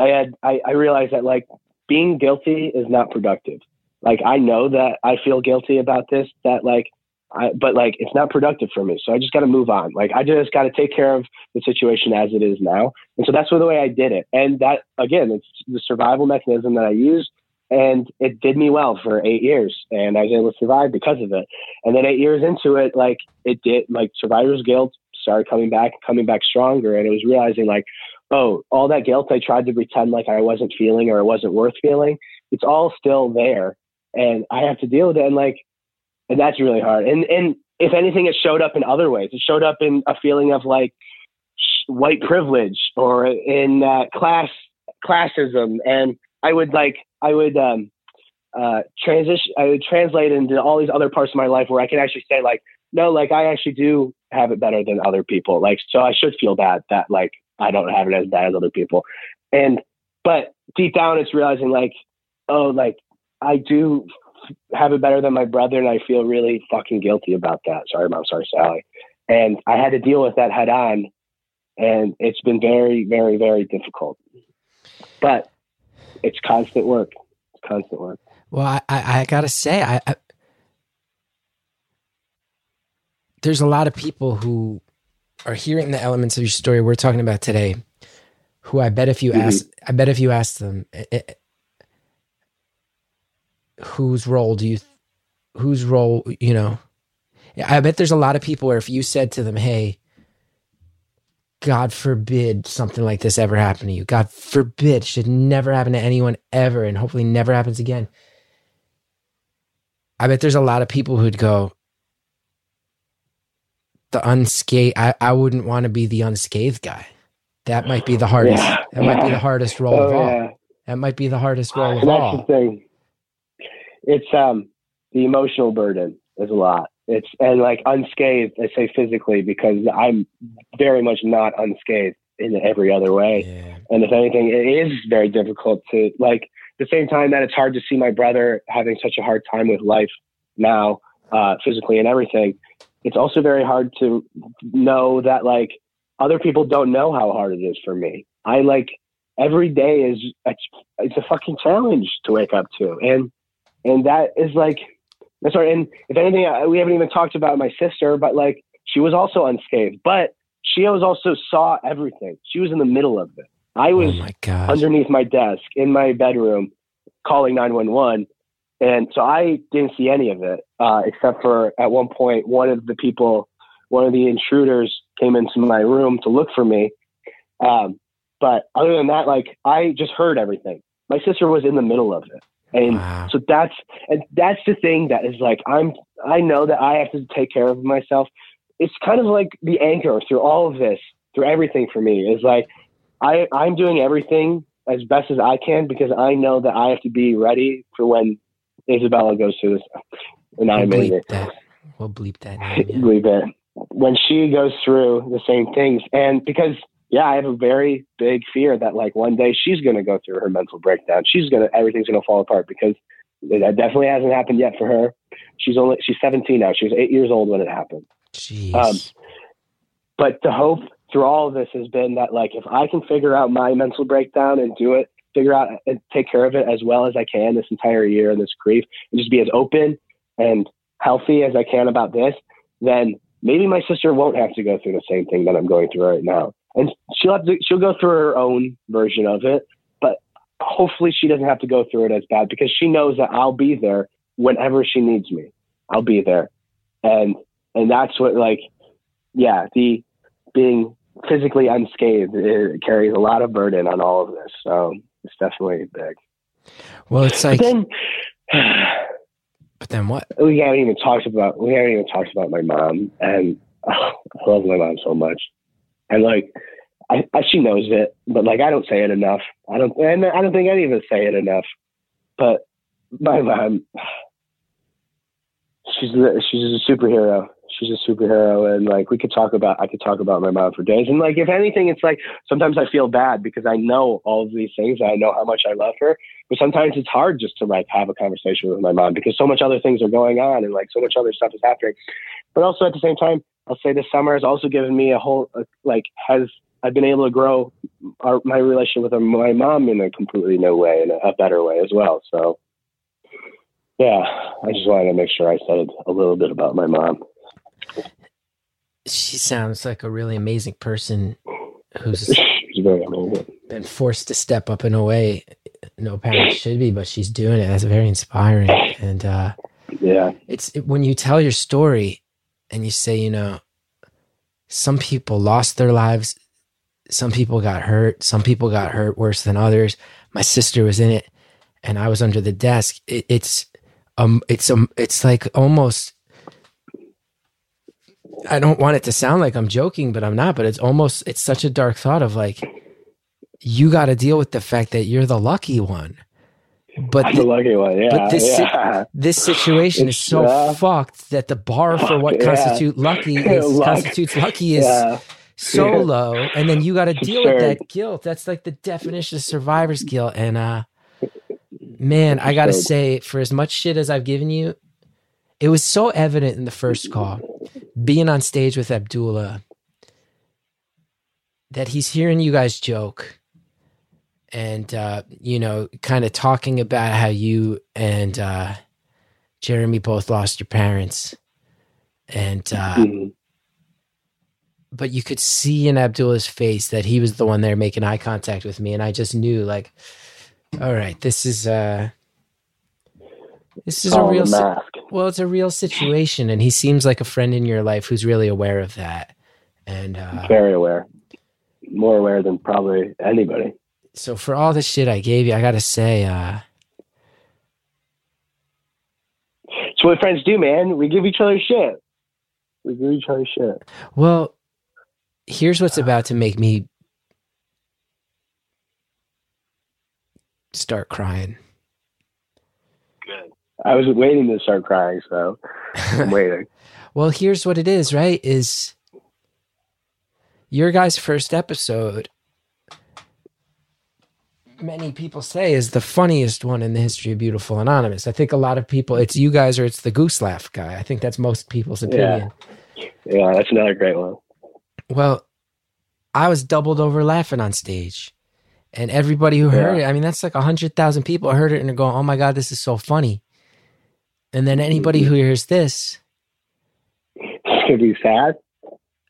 I had, I, I realized that like, being guilty is not productive. Like, I know that I feel guilty about this, that like, I, but like, it's not productive for me. So I just got to move on. Like, I just got to take care of the situation as it is now. And so that's the way I did it. And that, again, it's the survival mechanism that I used, and it did me well for eight years and I was able to survive because of it. And then eight years into it, like it did, like survivor's guilt started coming back, coming back stronger. And it was realizing like, oh, all that guilt I tried to pretend like I wasn't feeling or it wasn't worth feeling, it's all still there. And I have to deal with it. And like, and that's really hard. And and if anything, it showed up in other ways. It showed up in a feeling of like white privilege or in uh, class, classism. And I would like, I would um, uh, transition, I would translate into all these other parts of my life where I can actually say like, no, like I actually do have it better than other people. Like, so I should feel bad that like, I don't have it as bad as other people. And, but deep down it's realizing like, oh, like I do have it better than my brother. And I feel really fucking guilty about that. Sorry, Mom. Sorry, Sally. And I had to deal with that head on. And it's been very, very, very difficult, but it's constant work. It's constant work. Well, I, I, I gotta say, I, I, there's a lot of people who are hearing the elements of your story we're talking about today, who I bet if you mm-hmm. ask, I bet if you ask them, it, it, whose role do you, whose role, you know, I bet there's a lot of people where if you said to them, hey, God forbid something like this ever happen to you. God forbid, should never happen to anyone ever. And hopefully never happens again. I bet there's a lot of people who'd go, the unscathed, I, I wouldn't want to be the unscathed guy. That might be the hardest. Yeah, that yeah. might be the hardest role oh, of all. Yeah. That might be the hardest role and of that's all. That's the thing. It's um the emotional burden is a lot. It's and like unscathed, I say physically because I'm very much not unscathed in every other way. Yeah. And if anything, it is very difficult to like. At the same time that it's hard to see my brother having such a hard time with life now, uh, physically and everything. It's also very hard to know that like other people don't know how hard it is for me. I like every day is, a, it's a fucking challenge to wake up to. And, and that is like, that's right. And if anything, I, we haven't even talked about my sister, but like she was also unscathed, but she was also saw everything. She was in the middle of it. I was oh my gosh. underneath my desk in my bedroom calling nine one one. And so I didn't see any of it, uh, except for at one point, one of the people, one of the intruders came into my room to look for me. Um, but other than that, like I just heard everything. My sister was in the middle of it. And wow. so that's, and that's the thing that is like, I'm, I know that I have to take care of myself. It's kind of like the anchor through all of this, through everything for me is like, I, I'm doing everything as best as I can because I know that I have to be ready for when Isabella goes through this, and I made it. That. We'll bleep that. Name, yeah. Bleep it. When she goes through the same things, and because yeah, I have a very big fear that like one day she's going to go through her mental breakdown. She's going to everything's going to fall apart because That definitely hasn't happened yet for her. She's only she's seventeen now. She was eight years old when it happened. Jeez. Um, but the hope through all of this has been that, like, if I can figure out my mental breakdown and do it, figure out and take care of it as well as I can this entire year and this grief, and just be as open and healthy as I can about this, then maybe my sister won't have to go through the same thing that I'm going through right now. And she'll have to, she'll go through her own version of it, but hopefully she doesn't have to go through it as bad, because she knows that I'll be there whenever she needs me. I'll be there. And, and that's what, like, yeah, the being physically unscathed, it carries a lot of burden on all of this. So it's definitely big. Well, it's like, but then, but then what? We haven't even talked about, we haven't even talked about my mom, and oh, I love my mom so much. And like, I, I, she knows it, but like, I don't say it enough. I don't, and I don't think any of us say it enough, but my mom, she's, she's a superhero. She's a superhero. And like, we could talk about, I could talk about my mom for days. And like, if anything, it's like, sometimes I feel bad because I know all of these things. I know how much I love her, but sometimes it's hard just to like have a conversation with my mom, because so much other things are going on and like so much other stuff is happening. But also at the same time, I'll say this summer has also given me a whole, uh, like, has, I've been able to grow our, my relationship with my mom in a completely new way, in a, a better way as well. So, yeah, I just wanted to make sure I said a little bit about my mom. She sounds like a really amazing person who's very amazing. Been forced to step up in a way no parent should be, but she's doing it. That's very inspiring. And uh, yeah, it's it, when you tell your story, and you say, you know, some people lost their lives. Some people got hurt. Some people got hurt worse than others. My sister was in it, and I was under the desk. It, it's, um, it's, um, it's like almost, I don't want it to sound like I'm joking, but I'm not, but it's almost, it's such a dark thought of like, you got to deal with the fact that you're the lucky one. But I'm the, the lucky one, yeah. But this, yeah. Si- this situation it's, is so uh, fucked that the bar for what yeah. constitute lucky is, Luck. constitutes lucky is yeah. so yeah. low, and then you got to deal sure. with that guilt. That's like the definition of survivor's guilt. And uh, man, I gotta sure. say, for as much shit as I've given you, it was so evident in the first call, being on stage with Abdullah, that he's hearing you guys joke. And, uh, you know, kind of talking about how you and uh, Jeremy both lost your parents. And, uh, mm-hmm. but you could see in Abdullah's face that he was the one there making eye contact with me. And I just knew, like, all right, this is, uh, this is oh, a real, si- well, it's a real situation. And he seems like a friend in your life who's really aware of that. And, uh, very aware, more aware than probably anybody. So for all the shit I gave you, I gotta say, uh, it's what friends do, man. We give each other shit. We give each other shit. Well, here's what's about to make me start crying. Good. I was waiting to start crying, so I'm waiting. Well, here's what it is, right? Is your guys' first episode, many people say, is the funniest one in the history of Beautiful Anonymous. I think a lot of people, it's you guys or it's the goose laugh guy. I think that's most people's opinion. Yeah, yeah, that's another great one. Well, I was doubled over laughing on stage. And everybody who heard yeah. it, I mean, that's like one hundred thousand people heard it and are going, oh my God, this is so funny. And then anybody who hears this, could be sad?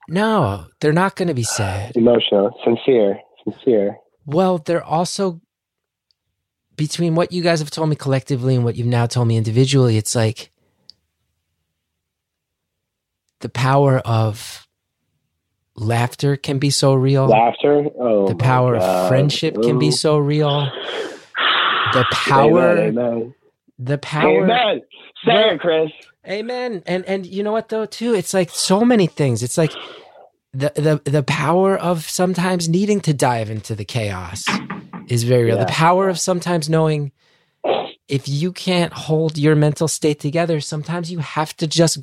No, they're not going to be sad. Emotional, sincere, sincere. Well, they're also, between what you guys have told me collectively and what you've now told me individually, it's like the power of laughter can be so real. Laughter? Oh, the power of friendship Ooh. can be so real. The power. Amen, amen. The power. Amen. Say well, it, Chris. Amen. And and you know what, though, too? It's like so many things. It's like The, the the power of sometimes needing to dive into the chaos is very real. Yeah. The power of sometimes knowing if you can't hold your mental state together, sometimes you have to just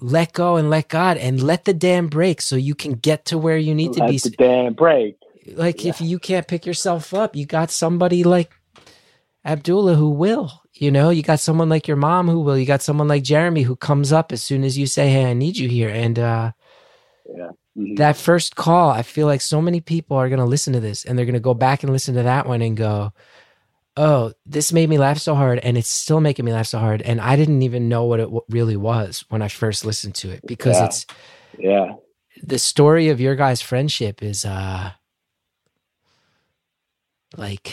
let go and let God and let the dam break so you can get to where you need let to be. Let the dam break. Like yeah. if you can't pick yourself up, you got somebody like Abdullah who will. You know, you got someone like your mom who will. You got someone like Jeremy who comes up as soon as you say, hey, I need you here. And uh, yeah. mm-hmm. that first call, I feel like so many people are going to listen to this and they're going to go back and listen to that one and go, oh, this made me laugh so hard and it's still making me laugh so hard. And I didn't even know what it w- really was when I first listened to it because yeah. it's yeah, the story of your guys' friendship is uh, like...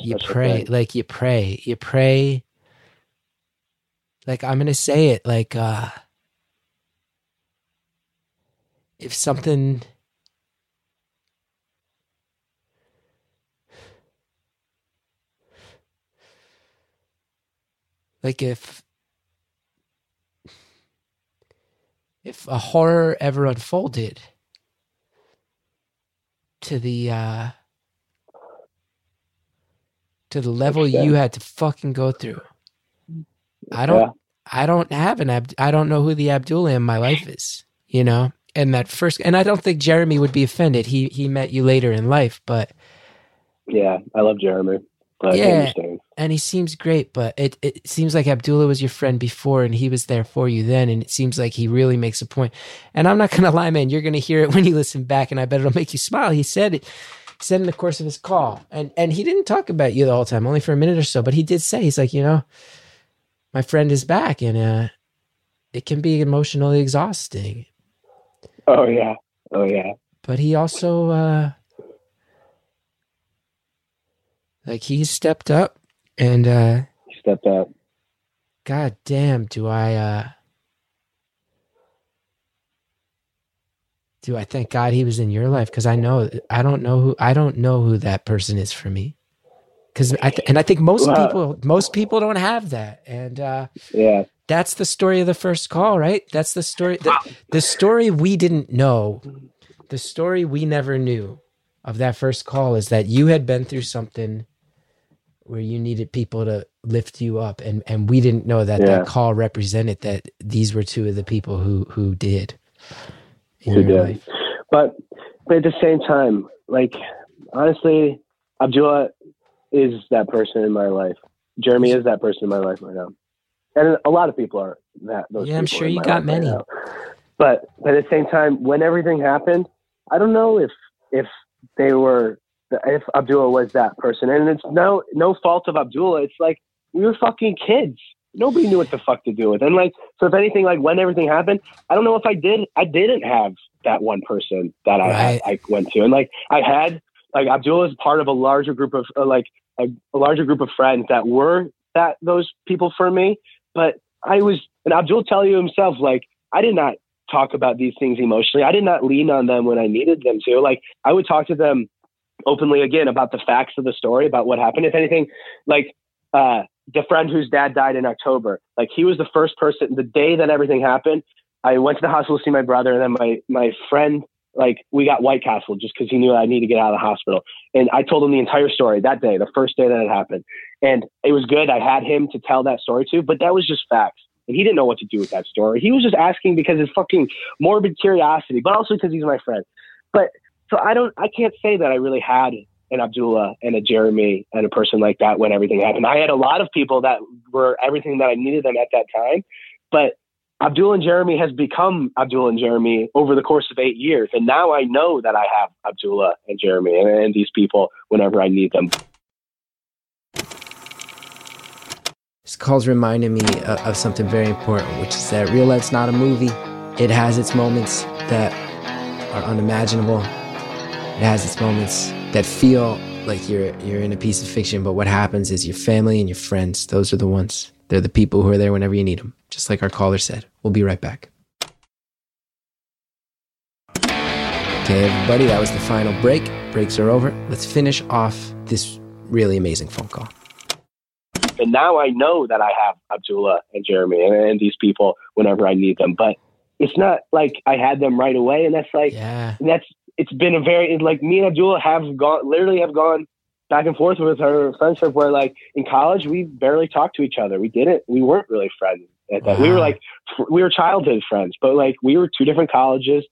You pray, like you pray, you pray, like I'm going to say it, like uh, if something, like if, if a horror ever unfolded to the, uh, to the level you had to fucking go through. I don't, yeah. I don't have an, Ab- I don't know who the Abdullah in my life is, you know? And that first, and I don't think Jeremy would be offended. He, he met you later in life, but. Yeah. I love Jeremy. But yeah. And he seems great, but it, it seems like Abdullah was your friend before and he was there for you then. And it seems like he really makes a point. And I'm not going to lie, man, you're going to hear it when you listen back and I bet it'll make you smile. He said it. Said in the course of his call, and and he didn't talk about you the whole time, only for a minute or so, but he did say, he's like, you know, my friend is back, and uh, it can be emotionally exhausting. Oh, yeah. Oh, yeah. But he also, uh, like, he stepped up, and... Uh, he stepped up. God damn, do I... Uh, Do I thank God he was in your life? Because I know I don't know who I don't know who that person is for me. Because I th- and I think most wow. people most people don't have that, and uh, yeah, that's the story of the first call, right? That's the story the, wow. the story we didn't know, the story we never knew of that first call is that you had been through something where you needed people to lift you up, and and we didn't know that yeah. that call represented that these were two of the people who who did. Who did. But, but at the same time, like, honestly, Abdullah is that person in my life. Jeremy is that person in my life right now. And a lot of people are that. Those yeah, I'm sure you got many. Right but, but at the same time, when everything happened, I don't know if if they were, if Abdullah was that person. And it's no, no fault of Abdullah. It's like, we were fucking kids. Nobody knew what the fuck to do with. And like, so if anything, like when everything happened, I don't know if I did, I didn't have that one person that I, right. I, I went to. And like, I had, like Abdullah is part of a larger group of uh, like a, a larger group of friends that were that those people for me. But I was, and Abdullah tell you himself, like, I did not talk about these things emotionally. I did not lean on them when I needed them to. Like I would talk to them openly again about the facts of the story, about what happened. If anything, like, uh, the friend whose dad died in October, like he was the first person, the day that everything happened, I went to the hospital to see my brother. And then my, my friend, like we got White Castle just cause he knew I needed to get out of the hospital. And I told him the entire story that day, the first day that it happened. And it was good. I had him to tell that story to, but that was just facts. And he didn't know what to do with that story. He was just asking because his fucking morbid curiosity, but also because he's my friend. But so I don't, I can't say that I really had and Abdullah and a Jeremy and a person like that when everything happened. I had a lot of people that were everything that I needed them at that time, but Abdullah and Jeremy has become Abdullah and Jeremy over the course of eight years. And now I know that I have Abdullah and Jeremy and, and these people whenever I need them. This call's reminded me of, of something very important, which is that real life's not a movie. It has its moments that are unimaginable. It has its moments that feel like you're you're in a piece of fiction, but what happens is your family and your friends, those are the ones. They're the people who are there whenever you need them, just like our caller said. We'll be right back. Okay, everybody, that was the final break. Breaks are over. Let's finish off this really amazing phone call. And now I know that I have Abdullah and Jeremy and, and these people whenever I need them, but it's not like I had them right away, and that's like, yeah. and that's, it's been a very, like me and Abdullah have gone, literally have gone back and forth with her friendship where like in college, we barely talked to each other. We didn't, we weren't really friends at that. Wow. We were like, we were childhood friends, but like we were two different colleges,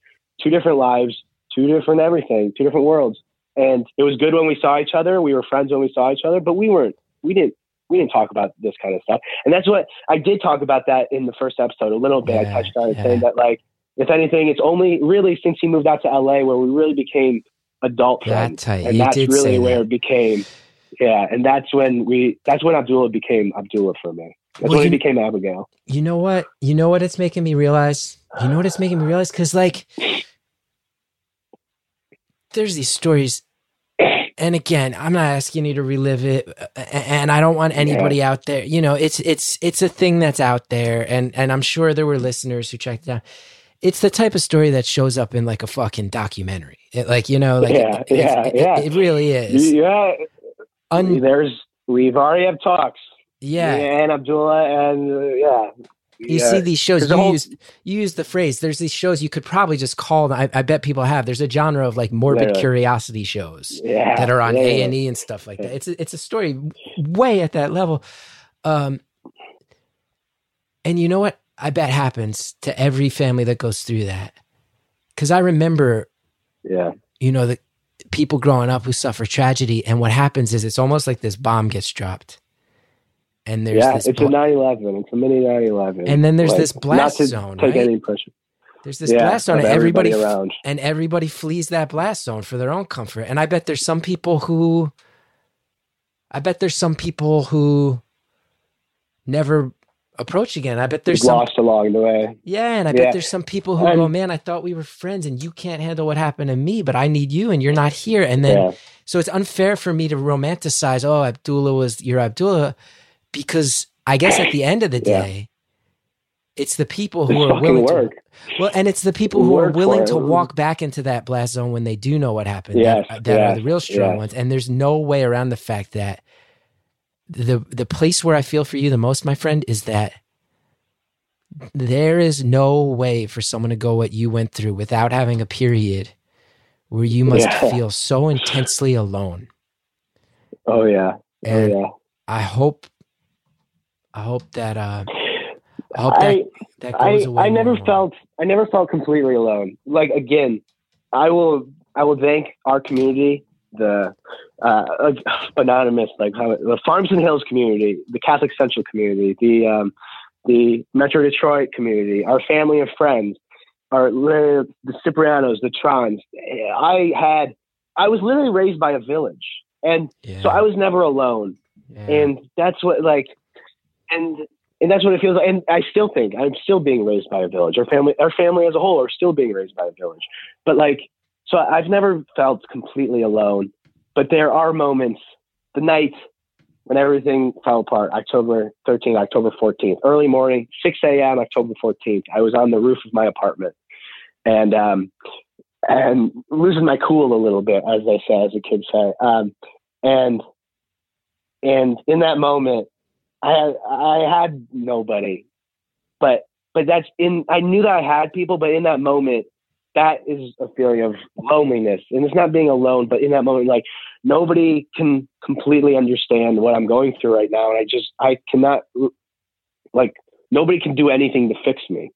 two different lives, two different everything, two different worlds. And it was good when we saw each other. We were friends when we saw each other, but we weren't, we didn't, we didn't talk about this kind of stuff. And that's what I did talk about that in the first episode a little bit. Yeah, I touched on it, yeah. saying that, like, if anything, it's only really since he moved out to L A where we really became adult friends. That and you that's really where that. it became. Yeah. And that's when we, that's when Abdullah became Abdullah for me. That's well, when he became Abigail. You know what? You know what it's making me realize? You know what it's making me realize? Because, like, there's these stories, and again, I'm not asking you to relive it, and I don't want anybody yeah. out there. You know, it's it's it's a thing that's out there, and and I'm sure there were listeners who checked it out. It's the type of story that shows up in, like, a fucking documentary. It, like, you know, like yeah, it, yeah, it, yeah. It, it really is. Yeah, Un- there's we've already have talks. Yeah, and Abdullah, and uh, yeah. You yeah. see these shows, you, whole, use, you use the phrase, there's these shows you could probably just call them, I, I bet people have, there's a genre of, like, morbid literally. curiosity shows yeah, that are on yeah, A and E and stuff like yeah. that. It's a, it's a story way at that level. Um, and you know what? I bet happens to every family that goes through that. Because I remember, yeah, you know, the people growing up who suffer tragedy, and what happens is it's almost like this bomb gets dropped. And there's yeah, this it's bl- a nine eleven. It's a mini nine eleven. And then there's like, this blast not to zone. Take right? any pressure. There's this yeah, blast zone, and everybody, everybody around. and everybody flees that blast zone for their own comfort. And I bet there's some people who, I bet there's some people who never approach again. I bet there's You've some lost along the way. Yeah, and I yeah. bet there's some people who and, go, man, I thought we were friends, and you can't handle what happened to me, but I need you, and you're not here. And then, yeah. so it's unfair for me to romanticize. Oh, Abdullah was your Abdullah. Because I guess at the end of the day, yeah. it's the people who it's are willing work. to well, and it's the people who work are willing to walk back into that blast zone when they do know what happened yes, that, that yes, are the real strong yes. ones. And there's no way around the fact that the the place where I feel for you the most, my friend, is that there is no way for someone to go what you went through without having a period where you must yeah. feel so intensely alone. Oh yeah, oh and yeah. I hope. I hope that uh, I hope that, I, that goes I, away. I never felt I never felt completely alone. Like, again, I will I will thank our community, the uh, anonymous, like how, the Farms and Hills community, the Catholic Central community, the um, the Metro Detroit community, our family and friends, our the Ciprianos, the Trons. I had I was literally raised by a village, and yeah. so I was never alone, yeah. and that's what like. And and that's what it feels like. And I still think I'm still being raised by a village. Our family, our family as a whole, are still being raised by a village. But like, so I've never felt completely alone. But there are moments. The night when everything fell apart, October thirteenth, October fourteenth, early morning, six a.m. October fourteenth. I was on the roof of my apartment, and um, and losing my cool a little bit, as they say, as the kids say. Um, and and in that moment. I I had nobody, but but that's in. I knew that I had people, but in that moment, that is a feeling of loneliness, and it's not being alone. But in that moment, like nobody can completely understand what I'm going through right now, and I just I cannot, like nobody can do anything to fix me,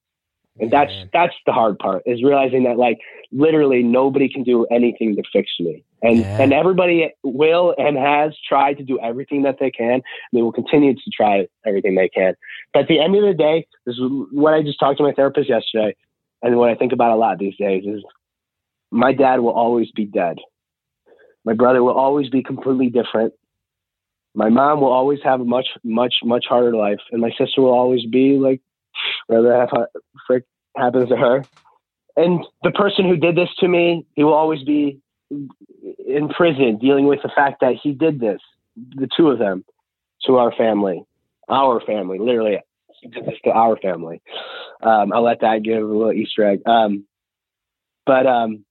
and that's Man. that's the hard part is realizing that like literally nobody can do anything to fix me. And yeah. and everybody will and has tried to do everything that they can. They will continue to try everything they can. But at the end of the day, this is what I just talked to my therapist yesterday, and what I think about a lot these days is my dad will always be dead. My brother will always be completely different. My mom will always have a much, much, much harder life. And my sister will always be like, whatever frick happens to her. And the person who did this to me, he will always be in prison dealing with the fact that he did this, the two of them, to our family, our family, literally did this to our family. Um, I'll let that give a little Easter egg. Um, but um,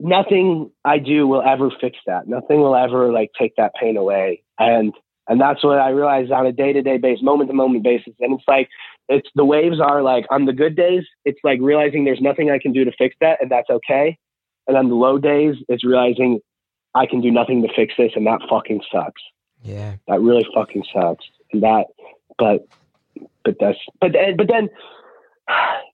nothing I do will ever fix that. Nothing will ever like take that pain away. And, and that's what I realize on a day-to-day basis, moment-to-moment basis. And it's like, it's the waves are like on the good days. It's like realizing there's nothing I can do to fix that. And that's okay. And on the low days, it's realizing I can do nothing to fix this, and that fucking sucks. Yeah, that really fucking sucks. And that, but, but that's, but, but then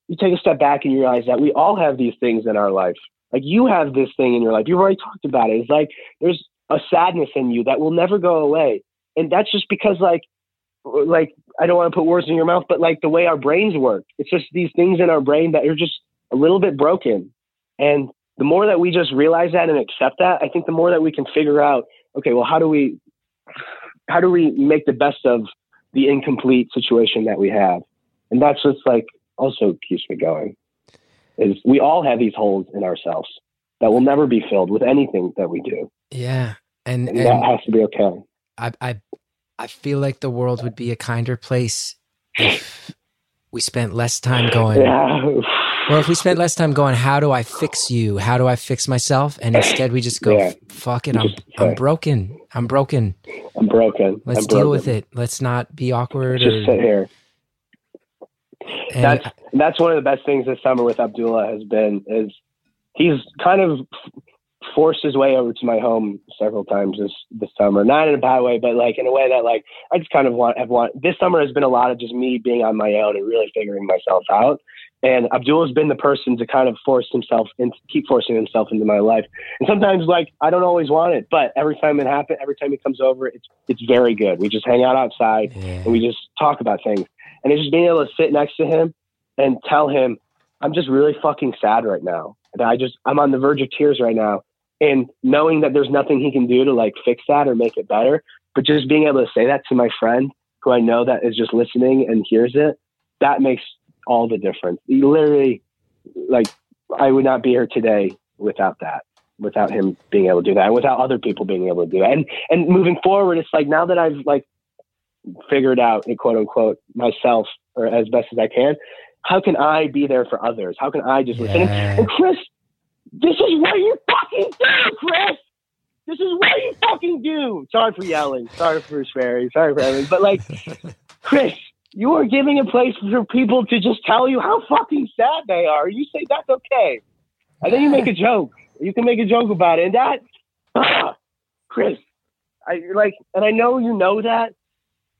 you take a step back and you realize that we all have these things in our life Like, you have this thing in your life. You've already talked about it. It's like there's a sadness in you that will never go away. And that's just because, like, like I don't want to put words in your mouth, but like the way our brains work, it's just these things in our brain that are just a little bit broken. And the more that we just realize that and accept that, I think the more that we can figure out, okay, well, how do we, how do we make the best of the incomplete situation that we have? And that's what's like also keeps me going, is we all have these holes in ourselves that will never be filled with anything that we do. Yeah. And, and, and that has to be okay. I, I, I feel like the world would be a kinder place if we spent less time going, yeah. well, if we spent less time going, how do I fix you? How do I fix myself? And instead we just go, yeah. fuck it. I'm, just, I'm broken. I'm broken. I'm broken. Let's I'm deal broken. with it. Let's not be awkward. Just or, sit here. And that's, I, that's one of the best things this summer with Abdullah has been, is he's kind of forced his way over to my home several times this, this summer, not in a bad way, but like in a way that like, I just kind of want, have want, this summer has been a lot of just me being on my own and really figuring myself out. And Abdullah has been the person to kind of force himself and keep forcing himself into my life. And sometimes like, I don't always want it, but every time it happens, every time he comes over, it's, it's very good. We just hang out outside yeah. and we just talk about things. And it's just being able to sit next to him and tell him, I'm just really fucking sad right now. And I just, I'm on the verge of tears right now. And knowing that there's nothing he can do to like fix that or make it better, but just being able to say that to my friend who I know that is just listening and hears it, that makes all the difference. You literally, like, I would not be here today without that, without him being able to do that, and without other people being able to do that. And, and moving forward, it's like, now that I've like figured out, quote unquote, myself, or as best as I can, how can I be there for others? How can I just yeah. listen? And, and Chris, this is what you fucking do, Chris. This is what you fucking do. Sorry for yelling. Sorry for swearing. Sorry for everything. But like, Chris, you are giving a place for people to just tell you how fucking sad they are. You say that's okay. And then you make a joke. You can make a joke about it. And that, uh, Chris, I like, and I know you know that,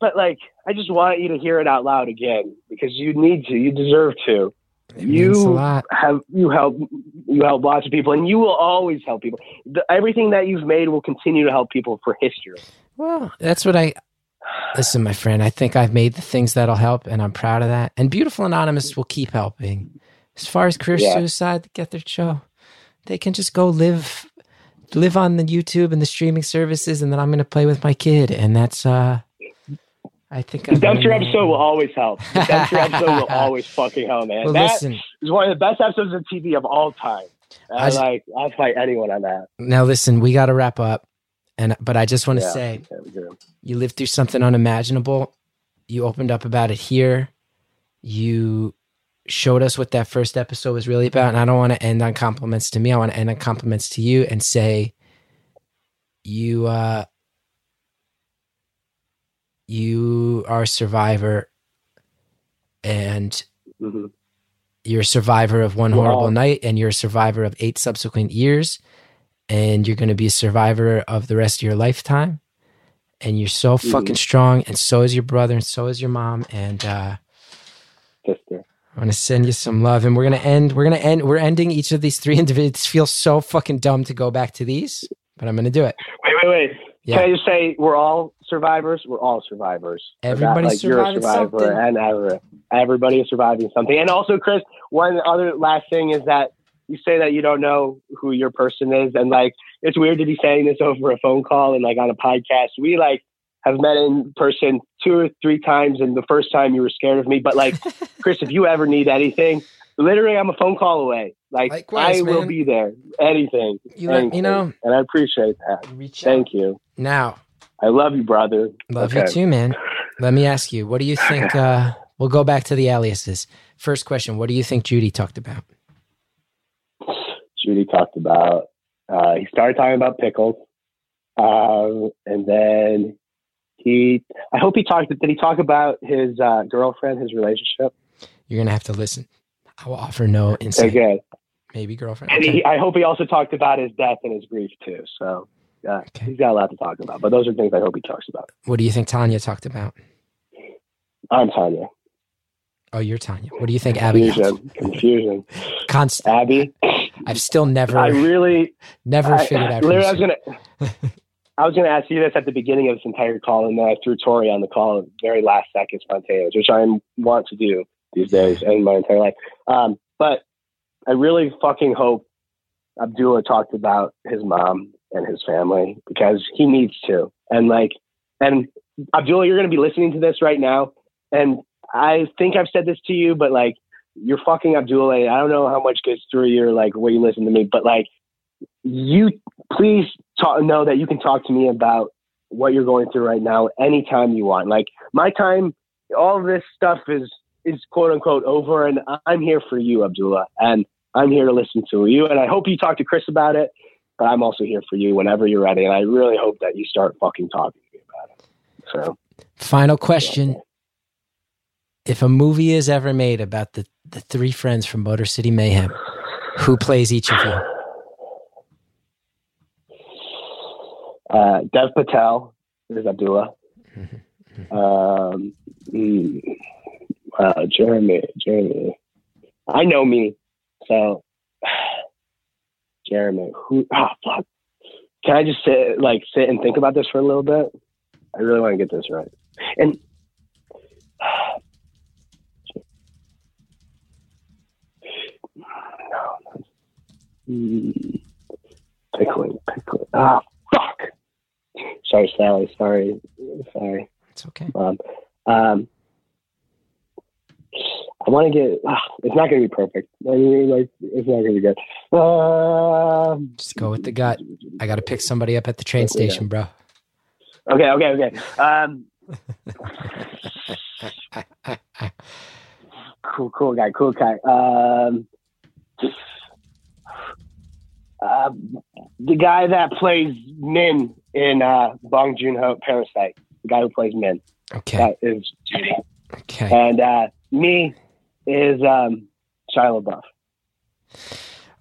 but like, I just want you to hear it out loud again, because you need to. You deserve to. It you have you help you help lots of people, and you will always help people. The, everything that you've made will continue to help people for history. Well, that's what I listen, my friend. I think I've made the things that'll help, and I'm proud of that. And Beautiful Anonymous will keep helping. As far as career yeah. suicide, the Gethard Show, they can just go live live on the YouTube and the streaming services, and then I'm going to play with my kid, and that's uh. I think the dumpster episode will always help. The dumpster episode will always fucking help, man. Well, that listen, is one of the best episodes of T V of all time. And I like I'll fight anyone on that. Now listen, we got to wrap up, and but I just want to yeah, say, yeah, you lived through something unimaginable. You opened up about it here. You showed us what that first episode was really about, and I don't want to end on compliments to me. I want to end on compliments to you and say, you. Uh, You are a survivor, and mm-hmm. you're a survivor of one wow. horrible night, and you're a survivor of eight subsequent years, and you're going to be a survivor of the rest of your lifetime. And you're so mm-hmm. fucking strong, and so is your brother, and so is your mom, and uh, sister. I want to send you some love, and we're gonna end. We're gonna end. We're ending each of these three individuals. It feels so fucking dumb to go back to these, but I'm gonna do it. Wait, wait, wait. Yeah. Can I just say we're all survivors? We're all survivors. Everybody's like, surviving you're a survivor something. And ever. Everybody is surviving something. And also, Chris, one other last thing is that you say that you don't know who your person is. And like, it's weird to be saying this over a phone call and like on a podcast. We like have met in person two or three times. And the first time you were scared of me. But like, Chris, if you ever need anything, literally, I'm a phone call away. Like, likewise, I man. Will be there. Anything. You, anything. You know. And I appreciate that. Reach Thank out. You. Now. I love you, brother. Love okay. you too, man. Let me ask you, what do you think? Uh, we'll go back to the aliases. First question, what do you think Judy talked about? Judy talked about, uh, he started talking about pickles. Um, and then he, I hope he talked, did he talk about his uh, girlfriend, his relationship? You're going to have to listen. I will offer no insight. Okay. Maybe girlfriend. Okay. And he, I hope he also talked about his death and his grief too. So yeah, okay. He's got a lot to talk about, but those are things I hope he talks about. What do you think Tanya talked about? I'm Tanya. Oh, you're Tanya. What do you think Abigail? Confusion. Confusion. Const- Abby. I've still never, I really never I, figured out. I, I was going to, I was going to ask you this at the beginning of this entire call, and then I threw Tori on the call at the very last second spontaneous, which I want to do these days and my entire life. Um, but I really fucking hope Abdullah talked about his mom and his family, because he needs to. And like, and Abdullah, you're going to be listening to this right now, and I think I've said this to you, but like, you're fucking Abdullah. I don't know how much gets through your, like, way you listen to me, but like, you please talk, know that you can talk to me about what you're going through right now anytime you want. Like, my time, all this stuff is, is quote unquote over, and I'm here for you, Abdullah, and I'm here to listen to you. And I hope you talk to Chris about it, but I'm also here for you whenever you're ready. And I really hope that you start fucking talking to me about it. So final question. Yeah. If a movie is ever made about the, the three friends from Motor City Mayhem, who plays each of them? Uh, Dev Patel is Abdullah. um, uh, Jeremy, Jeremy. I know me. So, Jeremy, who, oh, fuck. Can I just sit, like, sit and think about this for a little bit? I really want to get this right. And, Pickling, pickling. Ah, fuck. Sorry, Sally. Sorry, sorry. It's okay. Um, um I want to get. Ah, it's not going to be perfect. I mean, like, it's not going to be good. Um, Just go with the gut. I got to pick somebody up at the train station, yeah. bro. Okay, okay, okay. Um, cool, cool guy, cool guy. Um. Uh, the guy that plays Min in uh, Bong Joon-ho Parasite, the guy who plays Min, okay, that is Judy. Okay, and uh, me is um, Shia LaBeouf.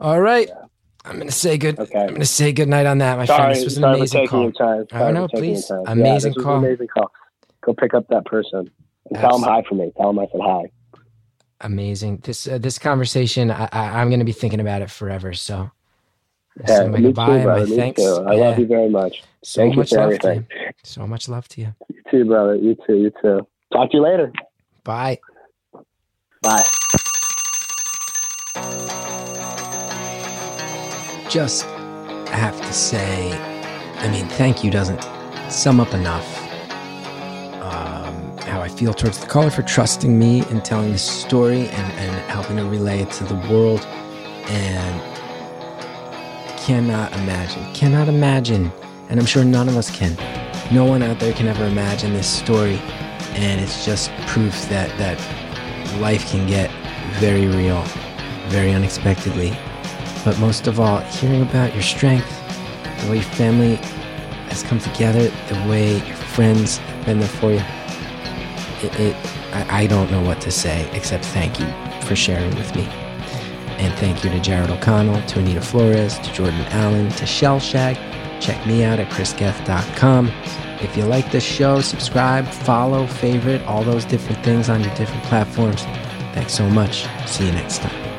All right, yeah. I'm gonna say good. Okay. I'm gonna say good night on that. My sorry, friend, this was an amazing call. Oh no, please, amazing yeah, call. Amazing call. Go pick up that person and Absolutely. Tell him hi for me. Tell him I said hi. Amazing. This uh, this conversation, I, I, I'm gonna be thinking about it forever. So. Yeah, so my goodbye, too, my me thanks. Too. I yeah. love you very much. So Thank much you for love everything. To you. So much love to you. You too, brother. You too. You too. Talk to you later. Bye. Bye. Just have to say, I mean, thank you doesn't sum up enough um, how I feel towards the caller for trusting me and telling this story and, and helping to relay it to the world. And cannot imagine, cannot imagine, and I'm sure none of us can. No one out there can ever imagine this story, and it's just proof that, that life can get very real, very unexpectedly. But most of all, hearing about your strength, the way your family has come together, the way your friends have been there for you, it, it I, I don't know what to say except thank you for sharing with me. And thank you to Jared O'Connell, to Anita Flores, to Jordan Allen, to Shell Shag. Check me out at chris geth dot com. If you like this show, subscribe, follow, favorite, all those different things on your different platforms. Thanks so much. See you next time.